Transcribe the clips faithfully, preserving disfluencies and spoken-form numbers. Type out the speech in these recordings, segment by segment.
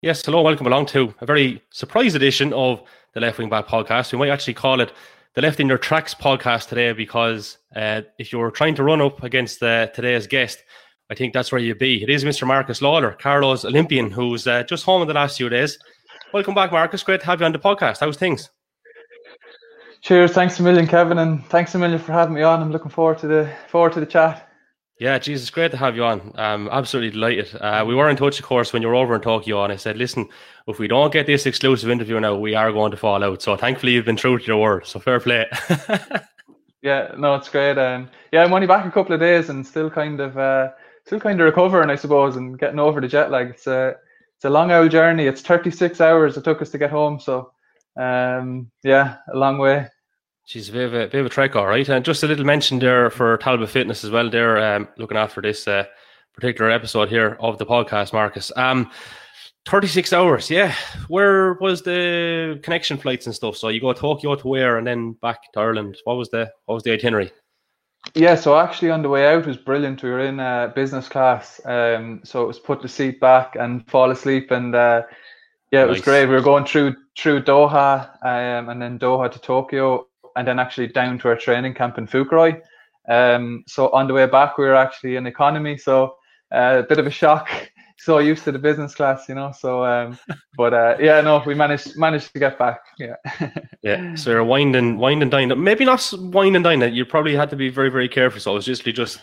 Yes, hello, welcome along to a very surprise edition of the Left Wing Back podcast. We might actually call it the Left in Your Tracks podcast today because uh, if you're trying to run up against uh, today's guest, I think that's where you'd be. It is Mister Marcus Lawler, Carlow's Olympian, who's uh, just home in the last few days. Welcome back, Marcus. Great to have you on the podcast. How's things? Cheers. Thanks a million, Kevin, and thanks a million for having me on. I'm looking forward to the forward to the chat. Yeah, Jesus, great to have you on. I'm absolutely delighted. Uh, we were in touch, of course, when you were over in Tokyo, and I said, listen, if we don't get this exclusive interview now, we are going to fall out. So thankfully, you've been true to your word, so fair play. Yeah, no, it's great. Um, yeah, I'm only back a couple of days and still kind of uh, still kind of recovering, I suppose, and getting over the jet lag. It's a, it's a long old journey. It's thirty-six hours it took us to get home. So, um, yeah, a long way. She's a bit of a, bit of a trek, all right. And just a little mention there for Talbot Fitness as well. They're um, looking after this uh, particular episode here of the podcast, Marcus. Um, thirty-six hours, yeah. Where was the connection flights and stuff? So you go to Tokyo to where and then back to Ireland. What was the what was the itinerary? Yeah, so actually on the way out, it was brilliant. We were in uh, business class. Um, so it was put the seat back and fall asleep. And uh, yeah, it nice. was great. We were going through, through Doha um, and then Doha to Tokyo. And then actually down to our training camp in Fukuroi. Um, so on the way back, we were actually in economy. So uh, a bit of a shock. So used to the business class, you know. So, um, but uh, yeah, no, we managed managed to get back. Yeah. Yeah. So you're winding, winding down. Maybe not winding down. You probably had to be very, very careful. So it was just just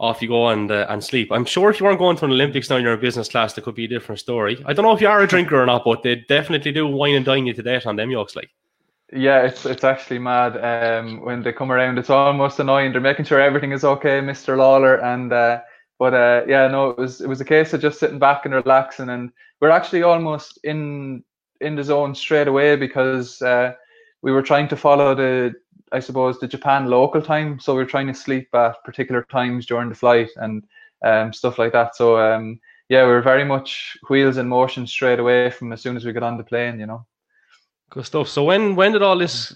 off you go and uh, and sleep. I'm sure if you weren't going to an Olympics now, you're in business class, that could be a different story. I don't know if you are a drinker or not, but they definitely do wine and dine you to death on them yokes, like. Yeah, it's it's actually mad um, when they come around. It's almost annoying. They're making sure everything is okay, Mister Lawler. And uh, but uh, yeah, no, it was it was a case of just sitting back and relaxing. And we're actually almost in in the zone straight away because uh, we were trying to follow the, I suppose, the Japan local time. So we were trying to sleep at particular times during the flight and um, stuff like that. So um, yeah, we were very much wheels in motion straight away from as soon as we got on the plane, you know. Good stuff. So when, when did all this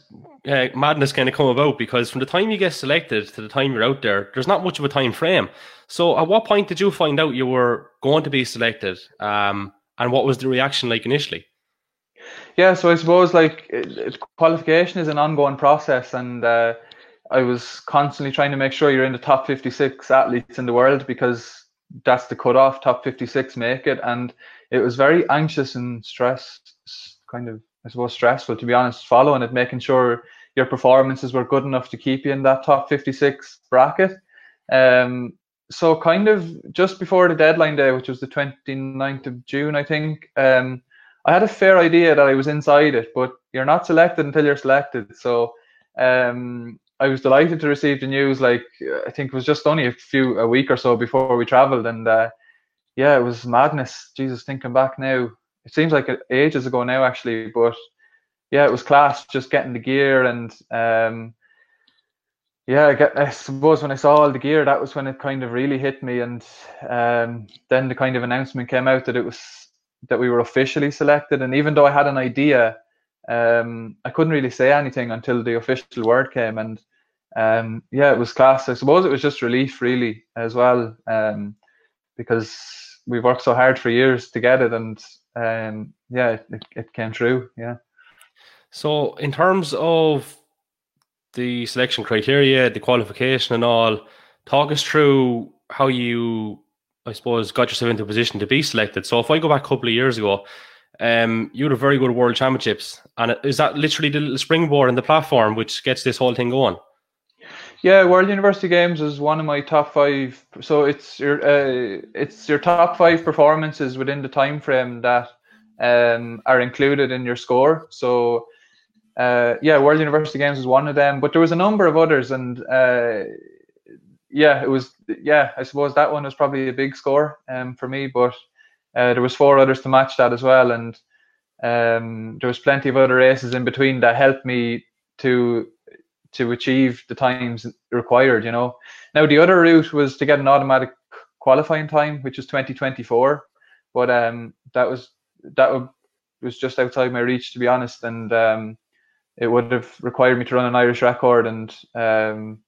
uh, madness kind of come about? Because from the time you get selected to the time you're out there, there's not much of a time frame. So at what point did you find out you were going to be selected? Um, and what was the reaction like initially? Yeah, so I suppose like it, it, qualification is an ongoing process. And uh, I was constantly trying to make sure you're in the top fifty-six athletes in the world because that's the cutoff, top fifty-six make it. And it was very anxious and stressed, kind of. I suppose stressful, to be honest, following it, making sure your performances were good enough to keep you in that top fifty-six bracket. Um, so kind of just before the deadline day, which was the twenty-ninth of June, I think, um, I had a fair idea that I was inside it, but you're not selected until you're selected. So um, I was delighted to receive the news, like I think it was just only a few, a week or so before we travelled. And uh, yeah, it was madness. Jesus, thinking back now. It seems like ages ago now, actually, but yeah, it was class, just getting the gear. And um, yeah, I, get, I suppose when I saw all the gear, that was when it kind of really hit me. And um, then the kind of announcement came out that it was that we were officially selected. And even though I had an idea, um, I couldn't really say anything until the official word came. And um, yeah, it was class. I suppose it was just relief, really, as well, um, because we worked so hard for years to get it. And Um, yeah, it, it came true. Yeah. So, in terms of the selection criteria, the qualification, and all, talk us through how you, I suppose, got yourself into a position to be selected. So, if I go back a couple of years ago, um, you had a very good World Championships, and is that literally the springboard and the platform which gets this whole thing going? Yeah, World University Games is one of my top five. So it's your uh, it's your top five performances within the time frame that um, are included in your score. So uh, yeah, World University Games is one of them, but there was a number of others, and uh, yeah, it was yeah. I suppose that one was probably a big score um, for me, but uh, there was four others to match that as well, and um, there was plenty of other races in between that helped me to. to achieve the times required, you know. Now, the other route was to get an automatic qualifying time, which is twenty twenty-four. But um, that was that was just outside my reach, to be honest. And um, it would have required me to run an Irish record. And um,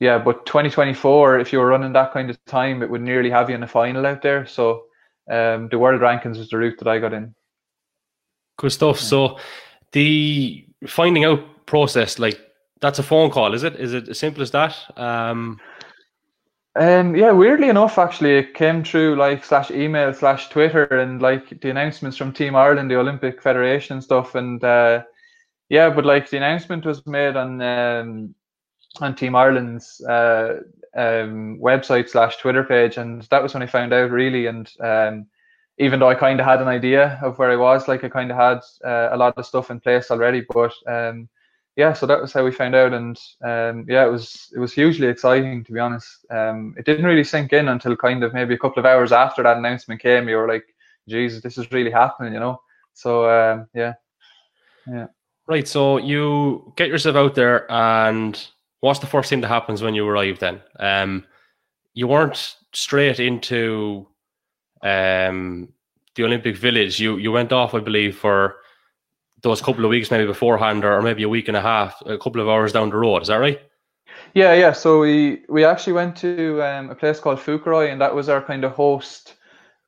yeah, but twenty twenty-four, if you were running that kind of time, it would nearly have you in the final out there. So um, the world rankings was the route that I got in. Good stuff. Yeah. So the finding out process, like, that's a phone call, is it? Is it as simple as that? Um, um yeah, weirdly enough, actually, it came through like slash email slash Twitter and like the announcements from Team Ireland, the Olympic Federation and stuff. And uh, yeah, but like the announcement was made on um, on Team Ireland's uh, um, website slash Twitter page, and that was when I found out, really. And um, even though I kind of had an idea of where I was, like I kind of had uh, a lot of stuff in place already, but. Um, Yeah, so that was how we found out, and um, yeah, it was it was hugely exciting, to be honest. Um, it didn't really sink in until kind of maybe a couple of hours after that announcement came. You were like, "Jesus, this is really happening," you know. So um, yeah, yeah. Right. So you get yourself out there, and what's the first thing that happens when you arrive? Then um, you weren't straight into um, the Olympic Village. You you went off, I believe, for. Those couple of weeks maybe beforehand, or maybe a week and a half, a couple of hours down the road. Is that right? Yeah, yeah. So we we actually went to um, a place called Fukuroi, and that was our kind of host,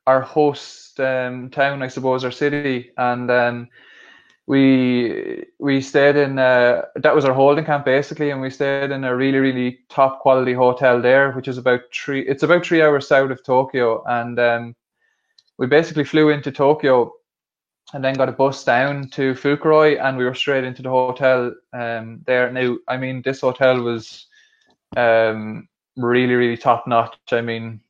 our host um, town, I suppose, or city. And um, we we stayed in, uh, that was our holding camp basically, and we stayed in a really, really top quality hotel there, which is about three, it's about three hours south of Tokyo. And um, we basically flew into Tokyo and then got a bus down to Fukuroi, and we were straight into the hotel um, there. Now, I mean, this hotel was um, really, really top notch. I mean,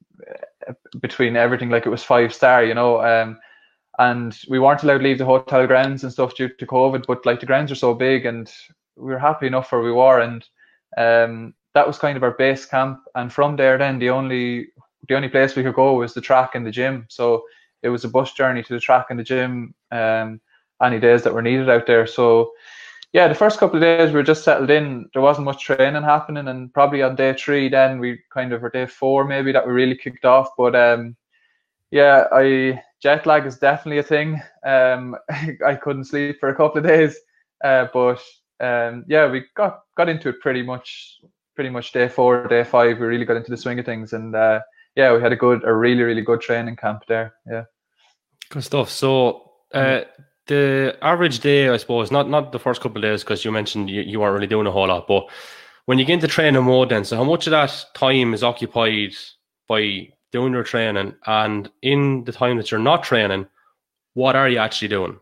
between everything, like it was five star, you know. Um, and we weren't allowed to leave the hotel grounds and stuff due to COVID, but like the grounds are so big, and we were happy enough where we were. And um, that was kind of our base camp. And from there, then the only the only place we could go was the track and the gym. So. It was a bus journey to the track and the gym um, any days that were needed out there. So, yeah, the first couple of days we were just settled in. There wasn't much training happening, and probably on day three then we kind of, or day four maybe, that we really kicked off. But, um, yeah, I jet lag is definitely a thing. Um, I couldn't sleep for a couple of days. Uh, but, um, yeah, we got, got into it pretty much pretty much day four, day five. We really got into the swing of things, and, uh, yeah, we had a good, a really, really good training camp there, yeah. Good stuff. So uh, the average day, I suppose, not not the first couple of days, because you mentioned you, you weren't really doing a whole lot, but when you get into training mode then, so how much of that time is occupied by doing your training, and in the time that you're not training, what are you actually doing?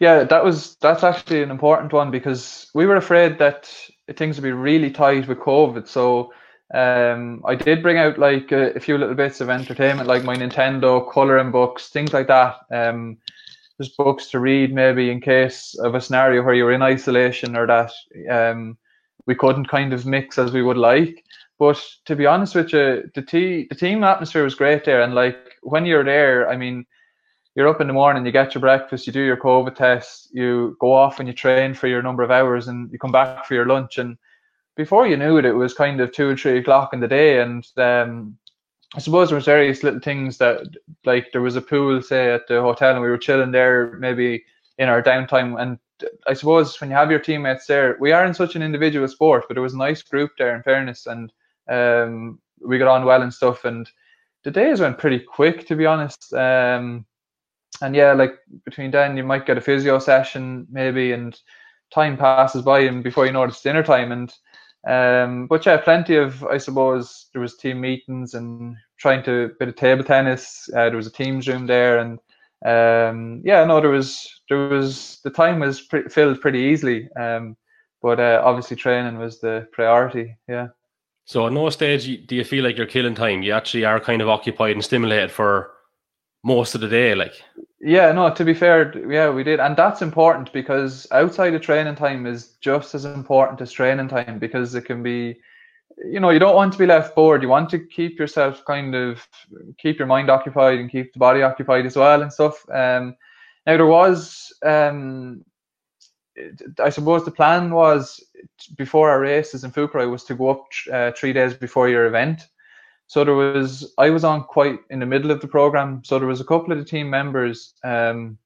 Yeah, that was that's actually an important one, because we were afraid that things would be really tight with COVID. So um I did bring out like a, a few little bits of entertainment, like my Nintendo, colouring books, things like that, um just books to read maybe in case of a scenario where you're in isolation, or that um we couldn't kind of mix as we would like. But to be honest with you, the, tea, the team atmosphere was great there. And like when you're there, I mean, you're up in the morning, you get your breakfast, you do your COVID test, you go off and you train for your number of hours, and you come back for your lunch, and before you knew it, it was kind of two or three o'clock in the day. And um, I suppose there was various little things that, like there was a pool, say, at the hotel, and we were chilling there maybe in our downtime. And I suppose when you have your teammates there, we are in such an individual sport, but there was a nice group there, in fairness, and um, we got on well and stuff. And the days went pretty quick, to be honest. Um, and yeah, like between then, you might get a physio session maybe, and time passes by, and before you know it, it's dinner time. And um but yeah, plenty of, I suppose, there was team meetings and trying to bit of table tennis, uh, there was a teams room there, and um yeah no there was there was the time was pre- filled pretty easily, um but uh, obviously training was the priority. Yeah, so at no stage do you feel like you're killing time? You actually are kind of occupied and stimulated for most of the day, like. Yeah, no, to be fair, yeah, we did. And that's important, because outside of training time is just as important as training time, because it can be, you know, you don't want to be left bored. You want to keep yourself kind of, keep your mind occupied and keep the body occupied as well and stuff. Um, now there was, um, I suppose the plan was before our races in Fukuroi was to go up uh, three days before your event. So there was, I was on quite in the middle of the program. So there was a couple of the team members um,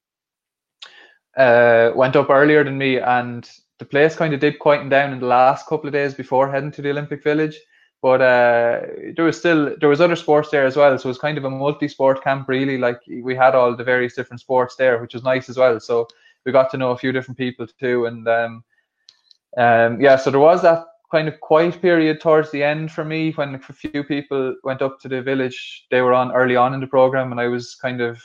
uh, went up earlier than me, and the place kind of did quieten down in the last couple of days before heading to the Olympic Village. But uh, there was still, there was other sports there as well. So it was kind of a multi-sport camp, really. Like, we had all the various different sports there, which was nice as well. So we got to know a few different people too. And um, um, yeah, so there was that kind of quiet period towards the end for me, when a few people went up to the village. They were on early on in the program, and I was kind of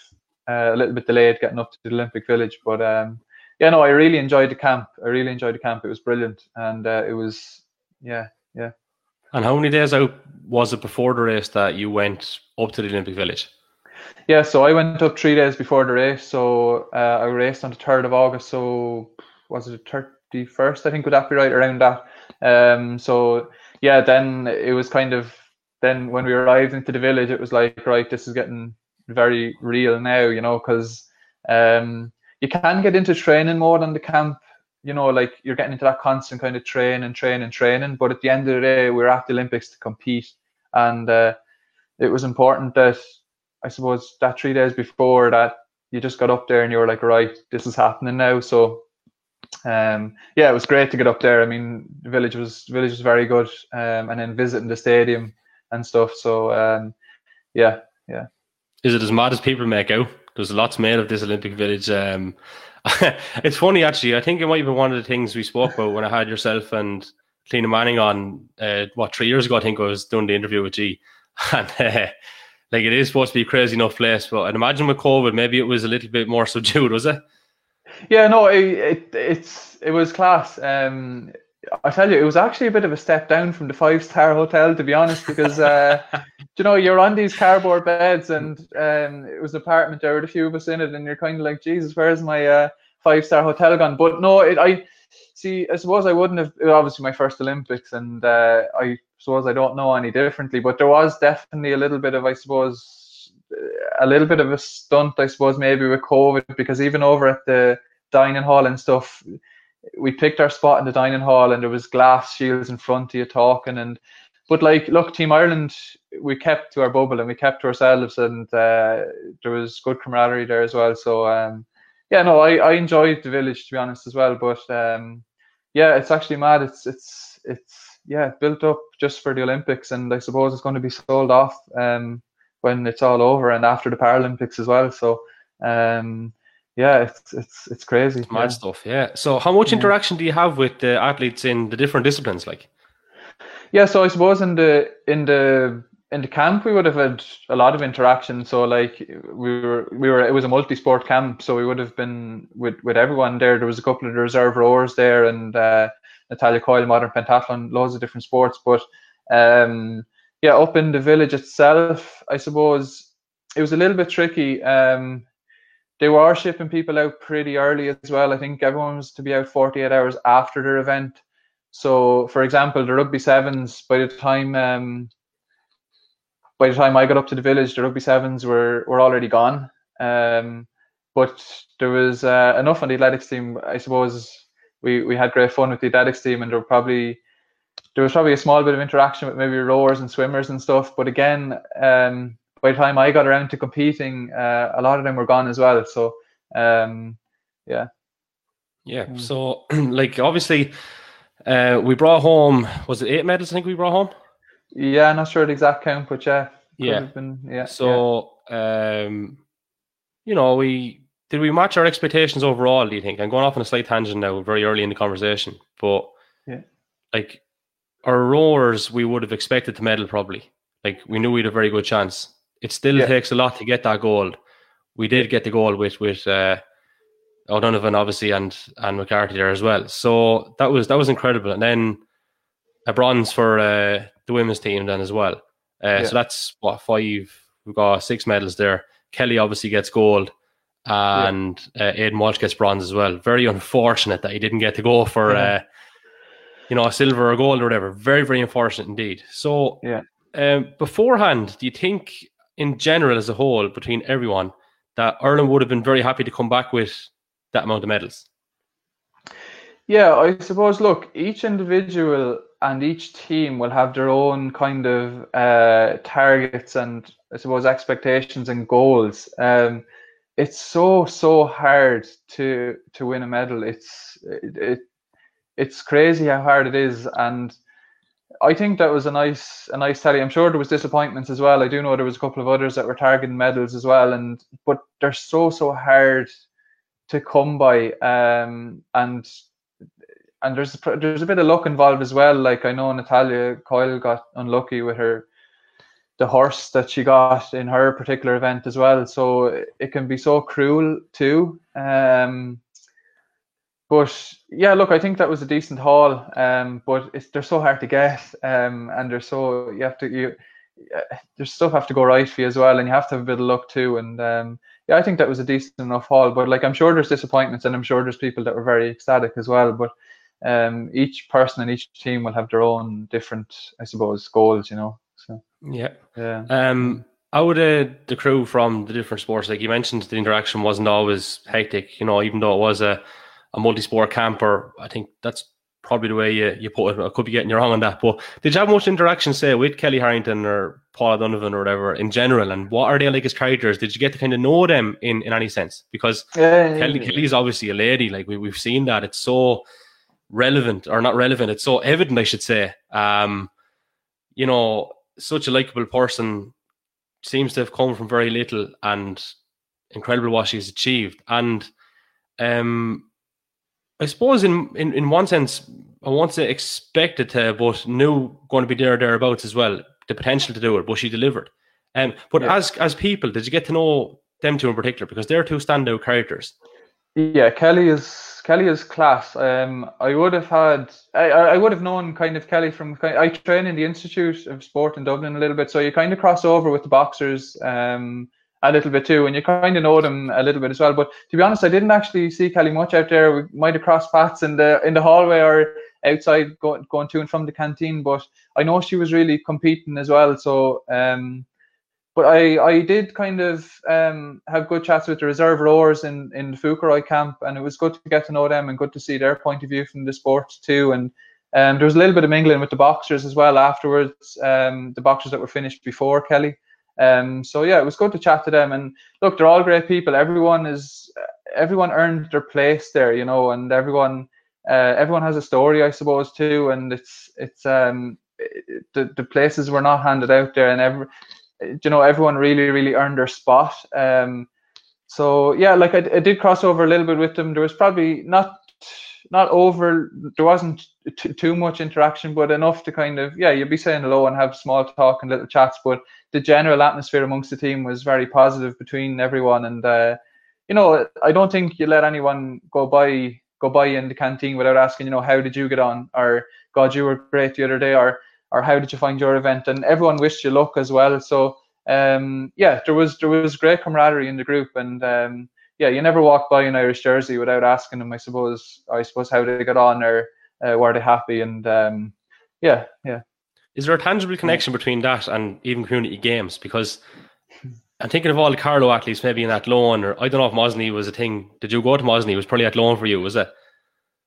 uh, a little bit delayed getting up to the Olympic Village. But um, yeah, no, I really enjoyed the camp. I really enjoyed the camp. It was brilliant, and uh, it was, yeah, yeah. And how many days out was it before the race that you went up to the Olympic Village? Yeah, so I went up three days before the race. So uh, I raced on the third of August. So was it the thirty-first? I think, would that be right, around that? Um, so yeah, then it was kind of, then when we arrived into the village, it was like, right, this is getting very real now, you know, because um, you can get into training mode on the camp, you know, like you're getting into that constant kind of train and train and training. But at the end of the day, we were at the Olympics to compete. And uh, it was important that, I suppose, that three days before that, you just got up there and you were like, right, this is happening now. So um yeah, it was great to get up there. I mean, the village was the village was very good, um and then visiting the stadium and stuff. So um yeah yeah is it as mad as people make out? There's lots made of this Olympic Village. Um it's funny, actually. I think it might have been one of the things we spoke about when I had yourself and Cleena Manning on uh what three years ago, I think. I was doing the interview with G, and uh, like, it is supposed to be a crazy enough place, but I'd imagine with COVID maybe it was a little bit more subdued, was it? Yeah, no, it, it it's it was class. Um, I tell you, it was actually a bit of a step down from the five-star hotel, to be honest, because uh, you know, you're on these cardboard beds, and um, it was an apartment. There were a few of us in it, and you're kind of like, Jesus, where's my uh, five-star hotel gone? But no, it, I see. I suppose I wouldn't have. It was obviously my first Olympics, and uh, I suppose I don't know any differently. But there was definitely a little bit of, I suppose, a little bit of a stunt, I suppose, maybe with COVID, because even over at the dining hall and stuff, we picked our spot in the dining hall, and there was glass shields in front of you talking. And but like, look, Team Ireland, we kept to our bubble and we kept to ourselves, and uh, there was good camaraderie there as well. So um, yeah, no, I, I enjoyed the village, to be honest, as well. But um, yeah, it's actually mad. It's it's it's yeah, built up just for the Olympics, and I suppose it's going to be sold off Um, when it's all over, and after the Paralympics as well. So um yeah, it's it's it's crazy. It's mad yeah. stuff, yeah. So how much yeah. interaction do you have with the athletes in the different disciplines, like? Yeah, so I suppose in the in the in the camp we would have had a lot of interaction. So like, we were we were it was a multi-sport camp, so we would have been with with everyone there. There was a couple of the reserve rowers there, and uh Natalia Coyle, modern pentathlon, loads of different sports. But um yeah, up in the village itself, I suppose it was a little bit tricky. Um, they were shipping people out pretty early as well. I think everyone was to be out forty-eight hours after their event. So, for example, the rugby sevens, by the time um, by the time I got up to the village, the rugby sevens were were already gone. Um, but there was uh, enough on the athletics team. I suppose we we had great fun with the athletics team, and there were probably. There was probably a small bit of interaction with maybe rowers and swimmers and stuff. But again, um, by the time I got around to competing, uh, a lot of them were gone as well. So, um, yeah. Yeah. Mm. So, like, obviously, uh, we brought home, was it eight medals I think we brought home? Yeah, not sure the exact count, but yeah. Yeah. Been, yeah. So, yeah. Um, you know, we did we match our expectations overall, do you think? I'm going off on a slight tangent now, very early in the conversation. But, yeah, like, our rowers, we would have expected to medal probably. Like, we knew we had a very good chance. It still yeah. takes a lot to get that goal. We did get the goal with with uh, O'Donovan, obviously, and and McCarthy there as well. So that was that was incredible. And then a bronze for uh, the women's team then as well. Uh, yeah. So that's what five. We've got six medals there. Kelly obviously gets gold, and yeah. uh, Aidan Walsh gets bronze as well. Very unfortunate that he didn't get to go for. Yeah. Uh, you know, a silver or gold or whatever. Very, very unfortunate indeed. So yeah. um, beforehand, do you think in general as a whole, between everyone, that Ireland would have been very happy to come back with that amount of medals? Yeah, I suppose, look, each individual and each team will have their own kind of uh, targets and I suppose expectations and goals. Um, it's so so hard to to win a medal. It's it, it it's crazy how hard it is, and I think that was a nice a nice tally. I'm sure there was disappointments as well. I do know there was a couple of others that were targeting medals as well, and but they're so so hard to come by, um, and. And there's there's a bit of luck involved as well. Like I know Natalia Coyle got unlucky with her the horse that she got in her particular event as well. So it can be so cruel too. Um, but yeah, look, I think that was a decent haul. Um, but it's they're so hard to get. Um, and they're so you have to you there's stuff have to go right for you as well, and you have to have a bit of luck too. And um, yeah, I think that was a decent enough haul. But like I'm sure there's disappointments, and I'm sure there's people that were very ecstatic as well. But um each person and each team will have their own different I suppose goals, you know. So yeah yeah um how did the crew from the different sports, like you mentioned, the interaction wasn't always hectic, you know, even though it was a, a multi-sport camp, or I think that's probably the way you, you put it. I could be getting you wrong on that, but did you have much interaction, say, with Kelly Harrington or Paula Donovan or whatever in general, and what are they like as characters? Did you get to kind of know them in in any sense? Because yeah, Kelly, yeah. Kelly's obviously a lady, like we, we've seen that. It's so relevant or not relevant, it's so evident, I should say. Um, you know, such a likable person, seems to have come from very little, and incredible what she's achieved. And um, I suppose in, in, in one sense, I won't say expected to, but knew going to be there thereabouts as well, the potential to do it, but she delivered. Um, but yeah. as as people, did you get to know them two in particular? Because they're two standout characters. Yeah, Kelly is Kelly is class. Um, I would have had I, I would have known kind of Kelly from I train in the Institute of Sport in Dublin a little bit, so you kind of cross over with the boxers um a little bit too, and you kind of know them a little bit as well. But to be honest, I didn't actually see Kelly much out there. We might have crossed paths in the in the hallway or outside going going to and from the canteen, but I know she was really competing as well. So um. But I, I did kind of um, have good chats with the reserve rowers in, in the Fukuroi camp, and it was good to get to know them and good to see their point of view from the sport too. And um, there was a little bit of mingling with the boxers as well afterwards, um, the boxers that were finished before Kelly. Um, so yeah, it was good to chat to them. And look, they're all great people. Everyone is everyone earned their place there, you know, and everyone uh, everyone has a story, I suppose, too. And it's it's um, it, the the places were not handed out there, and every. You know, everyone really, really earned their spot. Um, so yeah, like I, I did cross over a little bit with them. There was probably not, not over. There wasn't t- too much interaction, but enough to kind of yeah, you'd be saying hello and have small talk and little chats. But the general atmosphere amongst the team was very positive between everyone. And uh, you know, I don't think you let anyone go by go by in the canteen without asking, you know, how did you get on? Or God, you were great the other day. Or or how did you find your event? And everyone wished you luck as well. So um, yeah, there was there was great camaraderie in the group, and um, yeah, you never walk by an Irish jersey without asking them, I suppose, I suppose how they got on, or uh, were they happy? And um, yeah, yeah. Is there a tangible connection between that and even community games? Because I'm thinking of all the Carlow athletes maybe in that loan, or I don't know if Mosney was a thing. Did you go to Mosney? It was probably at loan for you, was it?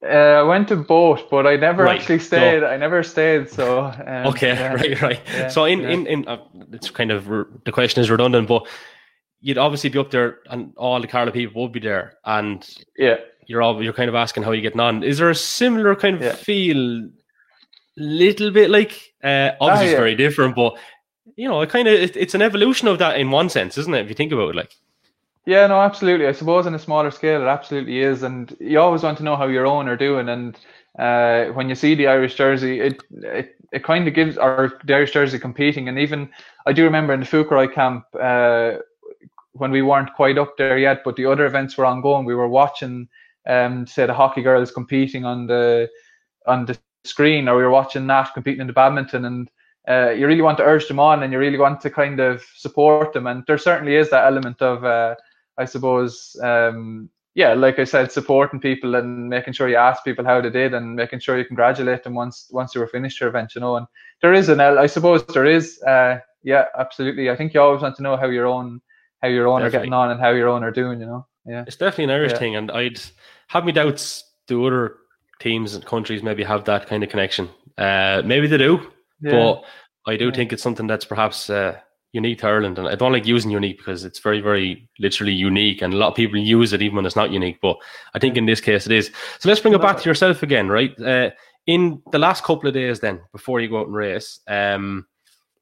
Uh, I went to both, but I never right, actually stayed. So. I never stayed. So um, okay, yeah. right, right. Yeah, so in yeah. in in, uh, it's kind of re- the question is redundant, but you'd obviously be up there, and all the Carlow people would be there, and yeah, you're all you're kind of asking how you're getting on. Is there a similar kind of yeah. feel? Little bit like uh, obviously ah, yeah. it's very different, but you know, it kind of it, it's an evolution of that in one sense, isn't it? If you think about it, like. Yeah, no, absolutely. I suppose on a smaller scale, it absolutely is. And you always want to know how your own are doing. And uh, when you see the Irish jersey, it it, it kind of gives our the Irish jersey competing. And even I do remember in the Fukuroi camp, uh, when we weren't quite up there yet, but the other events were ongoing, we were watching, um, say, the hockey girls competing on the on the screen, or we were watching Nat competing in the badminton. And uh, you really want to urge them on, and you really want to kind of support them. And there certainly is that element of... Uh, I suppose, um, yeah, like I said, supporting people and making sure you ask people how they did, and making sure you congratulate them once once you were finished your event, you know. And there is an, I suppose, there is, uh, yeah, absolutely. I think you always want to know how your own, how your own definitely. Are getting on and how your own are doing, you know. Yeah, it's definitely an Irish yeah. thing, and I'd have me doubts. The other teams and countries maybe have that kind of connection. Uh, maybe they do, yeah. but I do yeah. think it's something that's perhaps uh, unique to Ireland. And I don't like using unique because it's very, very literally unique, and a lot of people use it even when it's not unique. But I think in this case it is. So let's bring it back to yourself again, right? Uh, in the last couple of days then, before you go out and race, um,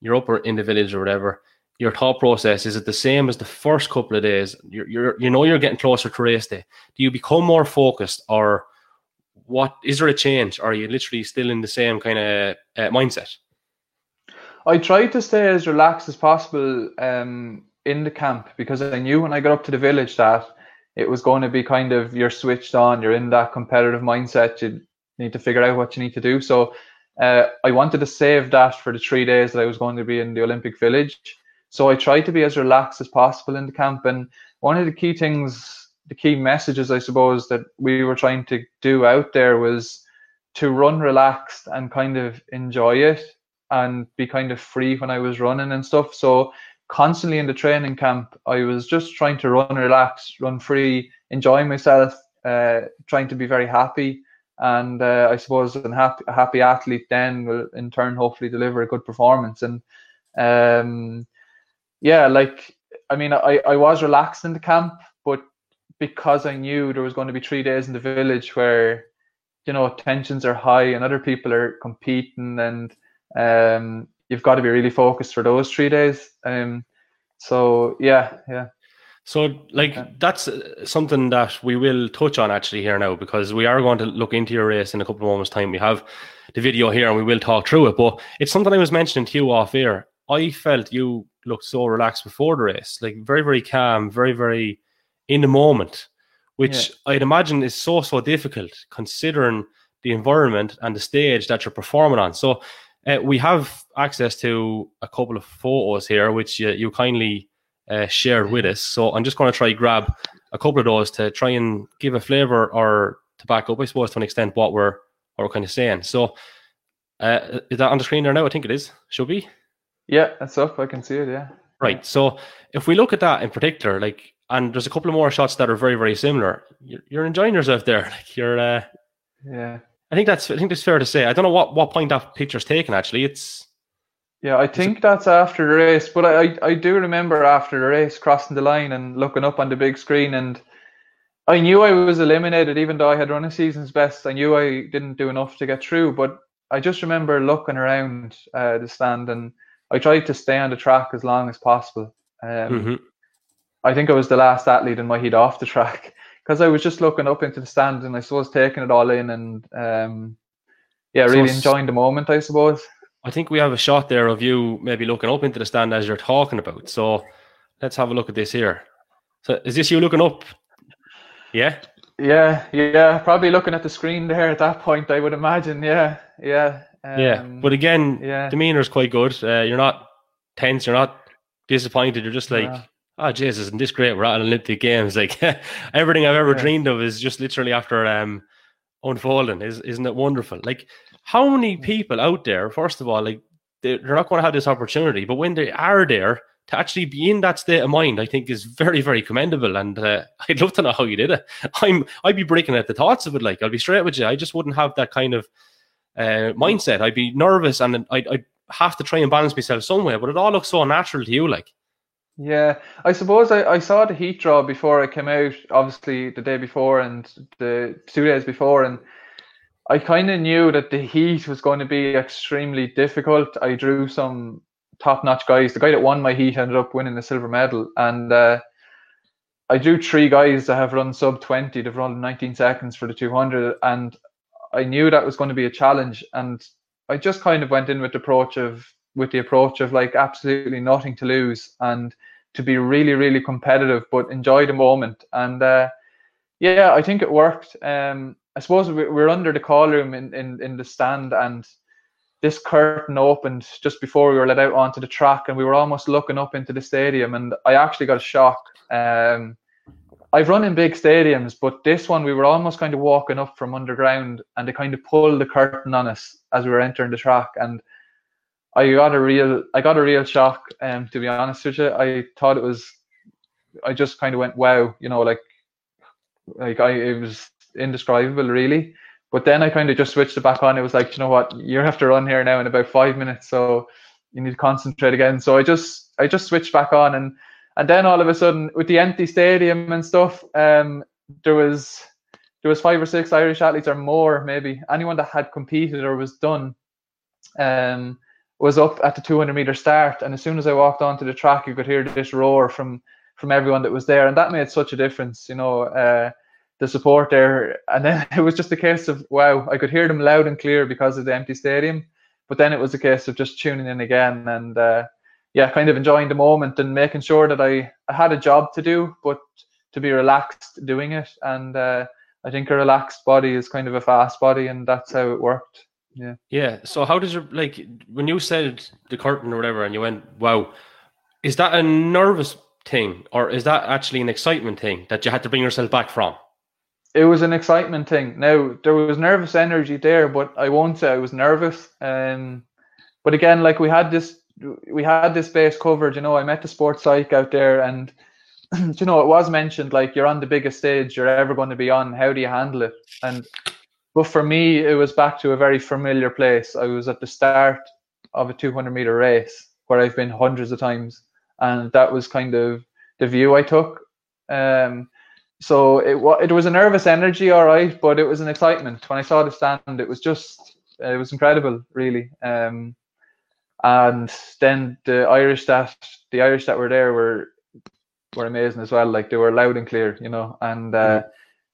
you're up or in the village or whatever, your thought process, is it the same as the first couple of days? You're, you're, you know you're getting closer to race day. Do you become more focused, or what? Is there a change, or are you literally still in the same kind of uh, mindset? I tried to stay as relaxed as possible um, in the camp, because I knew when I got up to the village that it was going to be kind of, you're switched on, you're in that competitive mindset, you need to figure out what you need to do. So uh, I wanted to save that for the three days that I was going to be in the Olympic village. So I tried to be as relaxed as possible in the camp. And one of the key things, the key messages, I suppose, that we were trying to do out there was to run relaxed and kind of enjoy it and be kind of free when I was running and stuff. So constantly in the training camp, I was just trying to run relaxed, run free, enjoying myself, uh, trying to be very happy. And uh, I suppose a happy, a happy athlete then will in turn hopefully deliver a good performance. And um Yeah, like, I mean, I, I was relaxed in the camp, but because I knew there was going to be three days in the village where, you know, tensions are high and other people are competing, and um, you've got to be really focused for those three days. Um, so, yeah, yeah. So, like, that's something that we will touch on actually here now, because we are going to look into your race in a couple of moments' time. We have the video here and we will talk through it, but it's something I was mentioning to you off air. I felt you looked so relaxed before the race, like very, very calm, very, very in the moment, which yeah. I'd imagine is so, so difficult considering the environment and the stage that you're performing on. So uh, we have access to a couple of photos here, which uh, you kindly uh, shared with us. So I'm just going to try grab a couple of those to try and give a flavour, or to back up, I suppose, to an extent, what we're, what we're kind of saying. So uh, is that on the screen there now? I think it is. Should be. Yeah, that's up. I can see it, yeah. Right. So if we look at that in particular, like, and there's a couple of more shots that are very, very similar. You're, you're enjoying yourself there. Like, you're, uh, yeah. I think that's, I think that's fair to say. I don't know what, what point that picture's taken, actually. It's, yeah, I think that's after the race, but I, I, I do remember after the race crossing the line and looking up on the big screen, and I knew I was eliminated, even though I had run a season's best. I knew I didn't do enough to get through, but I just remember looking around uh, the stand, and I tried to stay on the track as long as possible. Um, mm-hmm. I think I was the last athlete in my heat off the track, because I was just looking up into the stand and I suppose taking it all in, and um, yeah, so really enjoying the moment, I suppose. I think we have a shot there of you maybe looking up into the stand as you're talking about. So let's have a look at this here. So is this you looking up? Yeah. Yeah, yeah. Probably looking at the screen there at that point, I would imagine. Yeah, yeah. Um, yeah, but again, yeah. demeanour is quite good. Uh, you're not tense, you're not disappointed, you're just like, yeah. oh, Jesus, isn't this great? We're at Olympic Games. Like, everything I've ever yeah. dreamed of is just literally after um, unfolding. Is, isn't it wonderful? Like, how many people out there, first of all, like, they're not going to have this opportunity, but when they are there, to actually be in that state of mind, I think is very, very commendable. And uh, I'd love to know how you did it. I'm, I'd be breaking at the thoughts of it. Like, I'll be straight with you. I just wouldn't have that kind of Uh, mindset. I'd be nervous, and I'd, I'd have to try and balance myself somewhere, but it all looks so natural to you, like. Yeah, I suppose I, I saw the heat draw before I came out, obviously the day before and the two days before, and I kind of knew that the heat was going to be extremely difficult. I drew some top-notch guys. The guy that won my heat ended up winning the silver medal, and uh, I drew three guys that have run sub twenty. They've run nineteen seconds for the two hundred, and I knew that was going to be a challenge, and I just kind of went in with the approach of with the approach of like absolutely nothing to lose, and to be really, really competitive, but enjoy the moment. And uh, yeah, I think it worked. Um, I suppose we were under the call room in, in, in the stand, and this curtain opened just before we were let out onto the track, and we were almost looking up into the stadium, and I actually got a shock. Um, I've run in big stadiums, but this one we were almost kind of walking up from underground, and they kind of pulled the curtain on us as we were entering the track, and I got a real, I got a real shock. Um, to be honest with you, I thought it was, I just kind of went wow, you know, like, like I, it was indescribable, really. But then I kind of just switched it back on. It was like, you know what, you have to run here now in about five minutes, so you need to concentrate again. So I just I just switched back on, and and then all of a sudden, with the empty stadium and stuff, um, there was there was five or six Irish athletes or more, maybe anyone that had competed or was done, um, was up at the two hundred meter start. And as soon as I walked onto the track, you could hear this roar from from everyone that was there, and that made such a difference, you know. Uh, the support there. And then it was just a case of, wow, I could hear them loud and clear because of the empty stadium, but then it was a case of just tuning in again and uh, yeah, kind of enjoying the moment and making sure that I, I had a job to do, but to be relaxed doing it. And uh, I think a relaxed body is kind of a fast body, and that's how it worked. Yeah. Yeah. So how does your, like, when you said the curtain or whatever, and you went, wow, is that a nervous thing, or is that actually an excitement thing that you had to bring yourself back from? It was an excitement thing. Now, there was nervous energy there, but I won't say I was nervous. Um, but again, like, we had this, we had this base covered. You know, I met the sports psych out there, and you know, it was mentioned, like, you're on the biggest stage you're ever going to be on. How do you handle it? And but for me, it was back to a very familiar place. I was at the start of a two hundred meter race where I've been hundreds of times, and that was kind of the view I took. Um, So it was it was a nervous energy, all right, but it was an excitement. When I saw the stand, it was just, it was incredible, really. Um, and then the Irish that the Irish that were there were were amazing as well. Like, they were loud and clear, you know. And uh,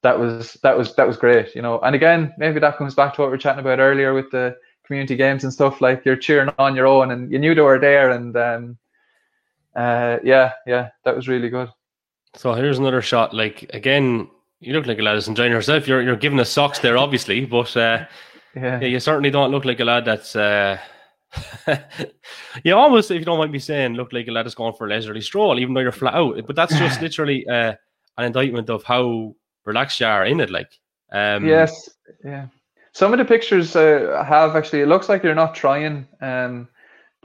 that was that was that was great, you know. And again, maybe that comes back to what we were chatting about earlier with the community games and stuff. Like, you're cheering on your own, and you knew they were there. And um, uh, yeah, yeah, that was really good. So here's another shot. Like, again, you look like a lad that's enjoying yourself. You're you're giving us socks there, obviously, but uh, yeah. yeah, you certainly don't look like a lad that's. Uh, you almost, if you don't mind me saying, look like a lad that's going for a leisurely stroll, even though you're flat out. But that's just literally uh, an indictment of how relaxed you are in it. Like, um, yes, yeah. Some of the pictures uh, have actually. It looks like you're not trying. Um,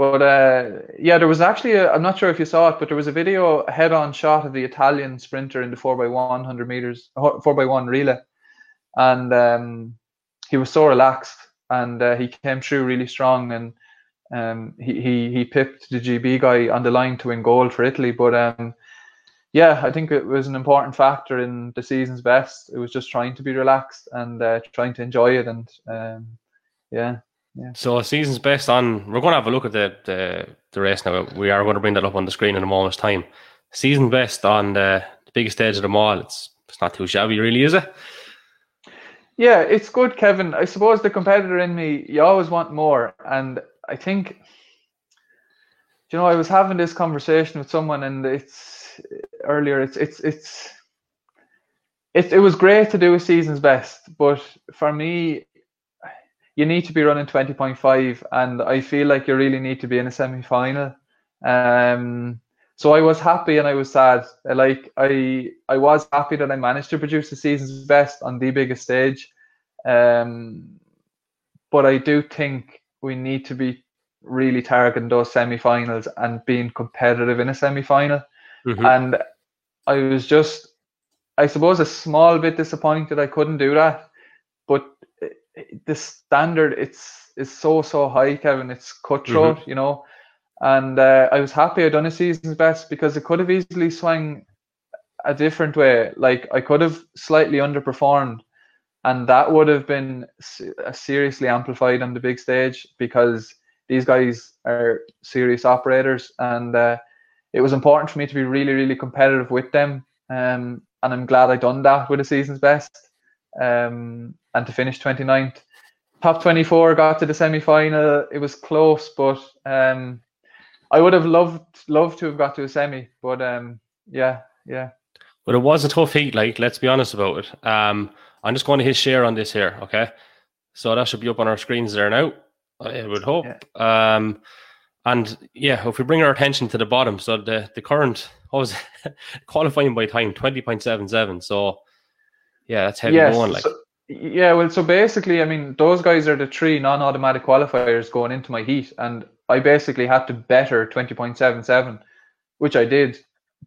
But uh, yeah, there was actually, a, I'm not sure if you saw it, but there was a video, a head-on shot of the Italian sprinter in the four by one hundred meters, four by one relay. And um, he was so relaxed, and uh, he came through really strong, and um, he, he, he pipped the G B guy on the line to win gold for Italy. But um, yeah, I think it was an important factor in the season's best. It was just trying to be relaxed and uh, trying to enjoy it. And um, yeah. Yeah. So season's best on, we're going to have a look at the, the the race now. We are going to bring that up on the screen in a moment's time. Season best on the, the biggest stage of them all. It's it's not too shabby, really, is it? Yeah, it's good, Kevin. I suppose the competitor in me, you always want more. And I think, you know, I was having this conversation with someone, and it's earlier. It's it's it's it. It was great to do a season's best, but for me, you need to be running twenty point five, and I feel like you really need to be in a semi-final. Um, so I was happy and I was sad. Like, I I was happy that I managed to produce the season's best on the biggest stage. Um, but I do think we need to be really targeting those semi-finals and being competitive in a semi-final. Mm-hmm. And I was just, I suppose, a small bit disappointed I couldn't do that. But the standard it's is so so high, Kevin. It's cutthroat, mm-hmm. you know. And uh, I was happy I'd done a season's best, because it could have easily swung a different way. Like, I could have slightly underperformed, and that would have been seriously amplified on the big stage, because these guys are serious operators, and uh, it was important for me to be really really competitive with them. Um, and I'm glad I done that with a season's best. Um, and to finish twenty-ninth. Top twenty-four got to the semi-final. It was close, but um, I would have loved loved to have got to a semi, but um, yeah, yeah. But it was a tough heat, like, let's be honest about it. Um, I'm just going to hit share on this here, okay? So that should be up on our screens there now, I would hope. Yeah. Um, and yeah, if we bring our attention to the bottom, so the, the current, what was it? Qualifying by time, twenty point seven seven, so... Yeah, that's heavy yes, going. Like, so, yeah, well, so basically, I mean, those guys are the three non-automatic qualifiers going into my heat, and I basically had to better twenty point seven seven, which I did,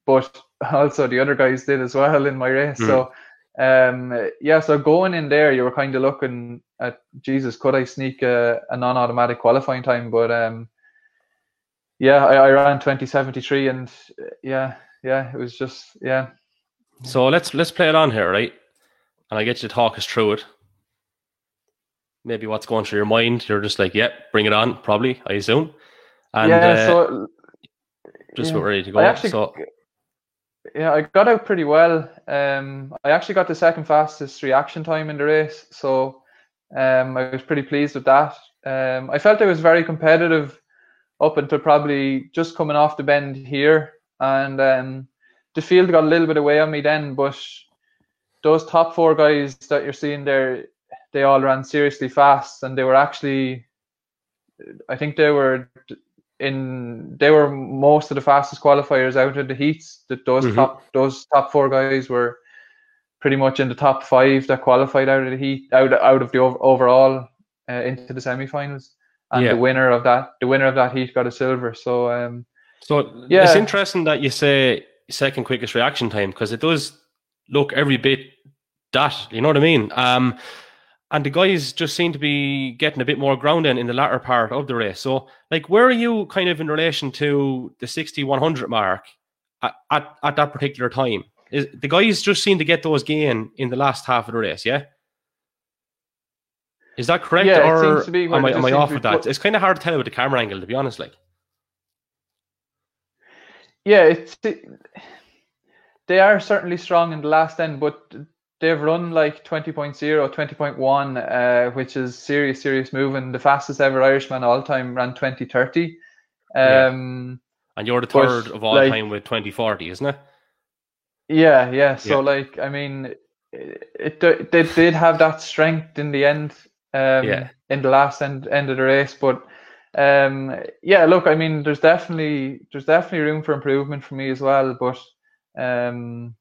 but also the other guys did as well in my race. Mm. So Um, yeah, so going in there, you were kind of looking at, Jesus, could I sneak a, a non-automatic qualifying time? But um, yeah, I, I ran twenty seventy-three, and yeah, yeah, it was just, yeah. So let's let's play it on here, right? And I get you to talk us through it. Maybe what's going through your mind? You're just like, yep, yeah, bring it on, probably, I assume. And yeah, uh, so, just yeah, about ready to go. I actually, so. Yeah, I got out pretty well. Um, I actually got the second fastest reaction time in the race, so um, I was pretty pleased with that. Um, I felt I was very competitive up until probably just coming off the bend here, and um, the field got a little bit away on me then, but those top four guys that you're seeing there, they all ran seriously fast, and they were actually, I think they were in, they were most of the fastest qualifiers out of the heats. That those mm-hmm. top, those top four guys were pretty much in the top five that qualified out of the heat, out out of the overall uh, into the semifinals. And yeah. the winner of that, the winner of that heat got a silver. So, um, so yeah. It's interesting that you say second quickest reaction time, because it does look every bit that, you know what I mean? Um, And the guys just seem to be getting a bit more ground in in the latter part of the race. So, like, where are you kind of in relation to the sixty one hundred mark at, at, at that particular time? Is, the guys just seem to get those gain in the last half of the race, yeah? Is that correct? Yeah, or it seems to be am I, am I off with that? Put- it's kind of hard to tell with the camera angle, to be honest, like. Yeah, it's, it, they are certainly strong in the last end, but they've run like twenty point oh, twenty point one, uh, which is serious, serious moving. The fastest ever Irishman all time ran twenty thirty. Um, yeah. And you're the third of all like, time with twenty forty, isn't it? Yeah, yeah. So, yeah. like, I mean, it, it, they did have that strength in the end, um, yeah. in the last end, end of the race. But, um, yeah, look, I mean, there's definitely there's definitely room for improvement for me as well. But... Um,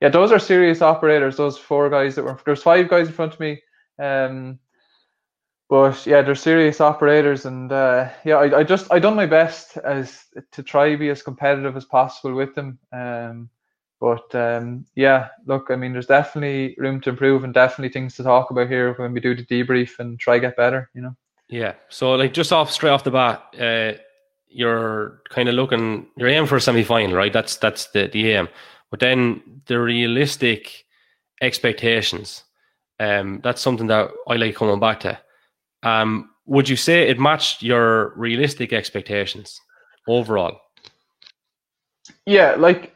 yeah, those are serious operators, those four guys that were... There's five guys in front of me. Um, but, yeah, they're serious operators. And, uh, yeah, I, I just... I done my best as to try to be as competitive as possible with them. Um, but, um, yeah, look, I mean, there's definitely room to improve and definitely things to talk about here when we do the debrief and try to get better, you know? Yeah. So, like, just off straight off the bat, uh, you're kind of looking... You're aiming for a semi-final, right? That's that's the, the aim. But then the realistic expectations, um, that's something that I like coming back to. Um, would you say it matched your realistic expectations overall? Yeah, like,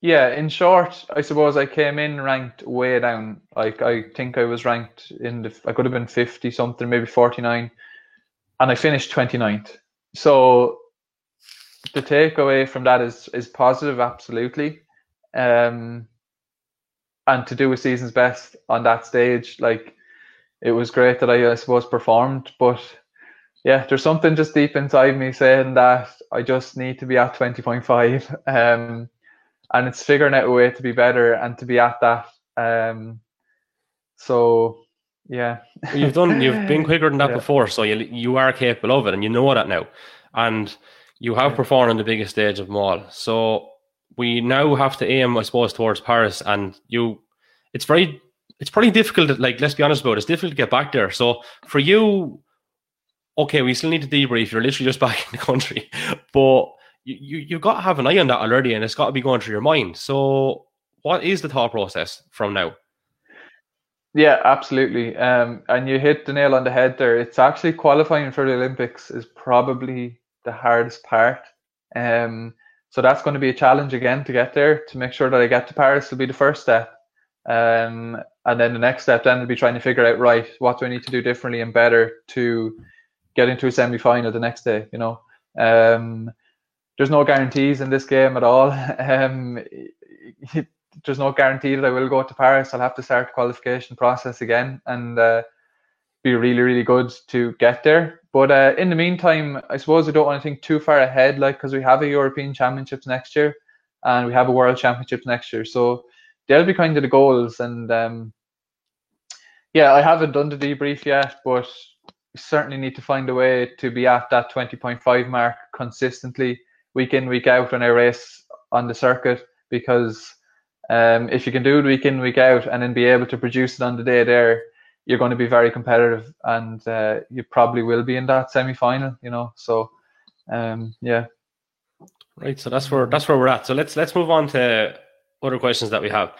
yeah, in short, I suppose I came in ranked way down. Like, I think I was ranked in the, I could have been fifty something, maybe forty-nine, and I finished twenty-ninth. So the takeaway from that is is positive, absolutely. Um, and to do a season's best on that stage, like, it was great that I, I suppose, performed. But yeah, there's something just deep inside me saying that I just need to be at twenty point five, um, and it's figuring out a way to be better and to be at that. Um, so yeah, you've done, you've been quicker than that yeah. before, so you you are capable of it, and you know that now, and you have yeah. performed on the biggest stage of them all. So we now have to aim, I suppose, towards Paris, and you, it's very, it's pretty difficult, to, like, let's be honest about it, it's difficult to get back there. So for you, okay, we still need to debrief, you're literally just back in the country, but you, you, you've got to have an eye on that already, and it's got to be going through your mind. So what is the thought process from now? Yeah, absolutely. Um, and you hit the nail on the head there. It's actually qualifying for the Olympics is probably the hardest part. Um, So that's going to be a challenge again to get there. To make sure that I get to Paris will be the first step. Um, and then the next step then will be trying to figure out, right, what do I need to do differently and better to get into a semi-final the next day, you know. Um, there's no guarantees in this game at all. Um, there's no guarantee that I will go to Paris. I'll have to start the qualification process again and uh, be really, really good to get there. But uh, in the meantime, I suppose we don't want to think too far ahead, like, because we have a European Championships next year and we have a World Championships next year. So they'll be kind of the goals. And um, yeah, I haven't done the debrief yet, but we certainly need to find a way to be at that twenty point five mark consistently, week in, week out, when I race on the circuit, because Um, if you can do it week in, week out, and then be able to produce it on the day there, you're going to be very competitive, and uh, you probably will be in that semi-final, you know. So, um, yeah. Right. So that's where that's where we're at. So let's let's move on to other questions that we have.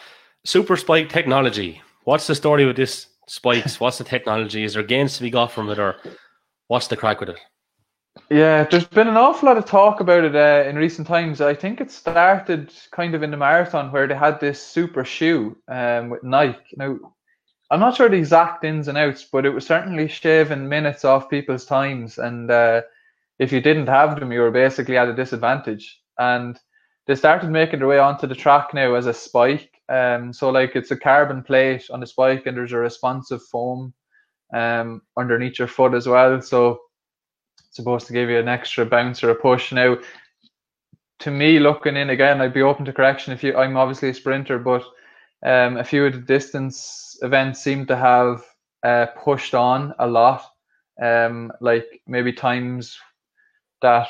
Super spike technology. What's the story with this spikes? What's the technology? Is there gains to be got from it, or what's the crack with it? Yeah, there's been an awful lot of talk about it uh, in recent times. I think it started kind of in the marathon where they had this super shoe um, with Nike. Now, I'm not sure the exact ins and outs, but it was certainly shaving minutes off people's times. And uh, if you didn't have them, you were basically at a disadvantage. And they started making their way onto the track now as a spike. Um, so like it's a carbon plate on the spike, and there's a responsive foam um, underneath your foot as well. So it's supposed to give you an extra bounce or a push. Now, to me, looking in again, I'd be open to correction. If you, I'm obviously a sprinter, but um, a few of the distance events seem to have uh, pushed on a lot, um, like maybe times that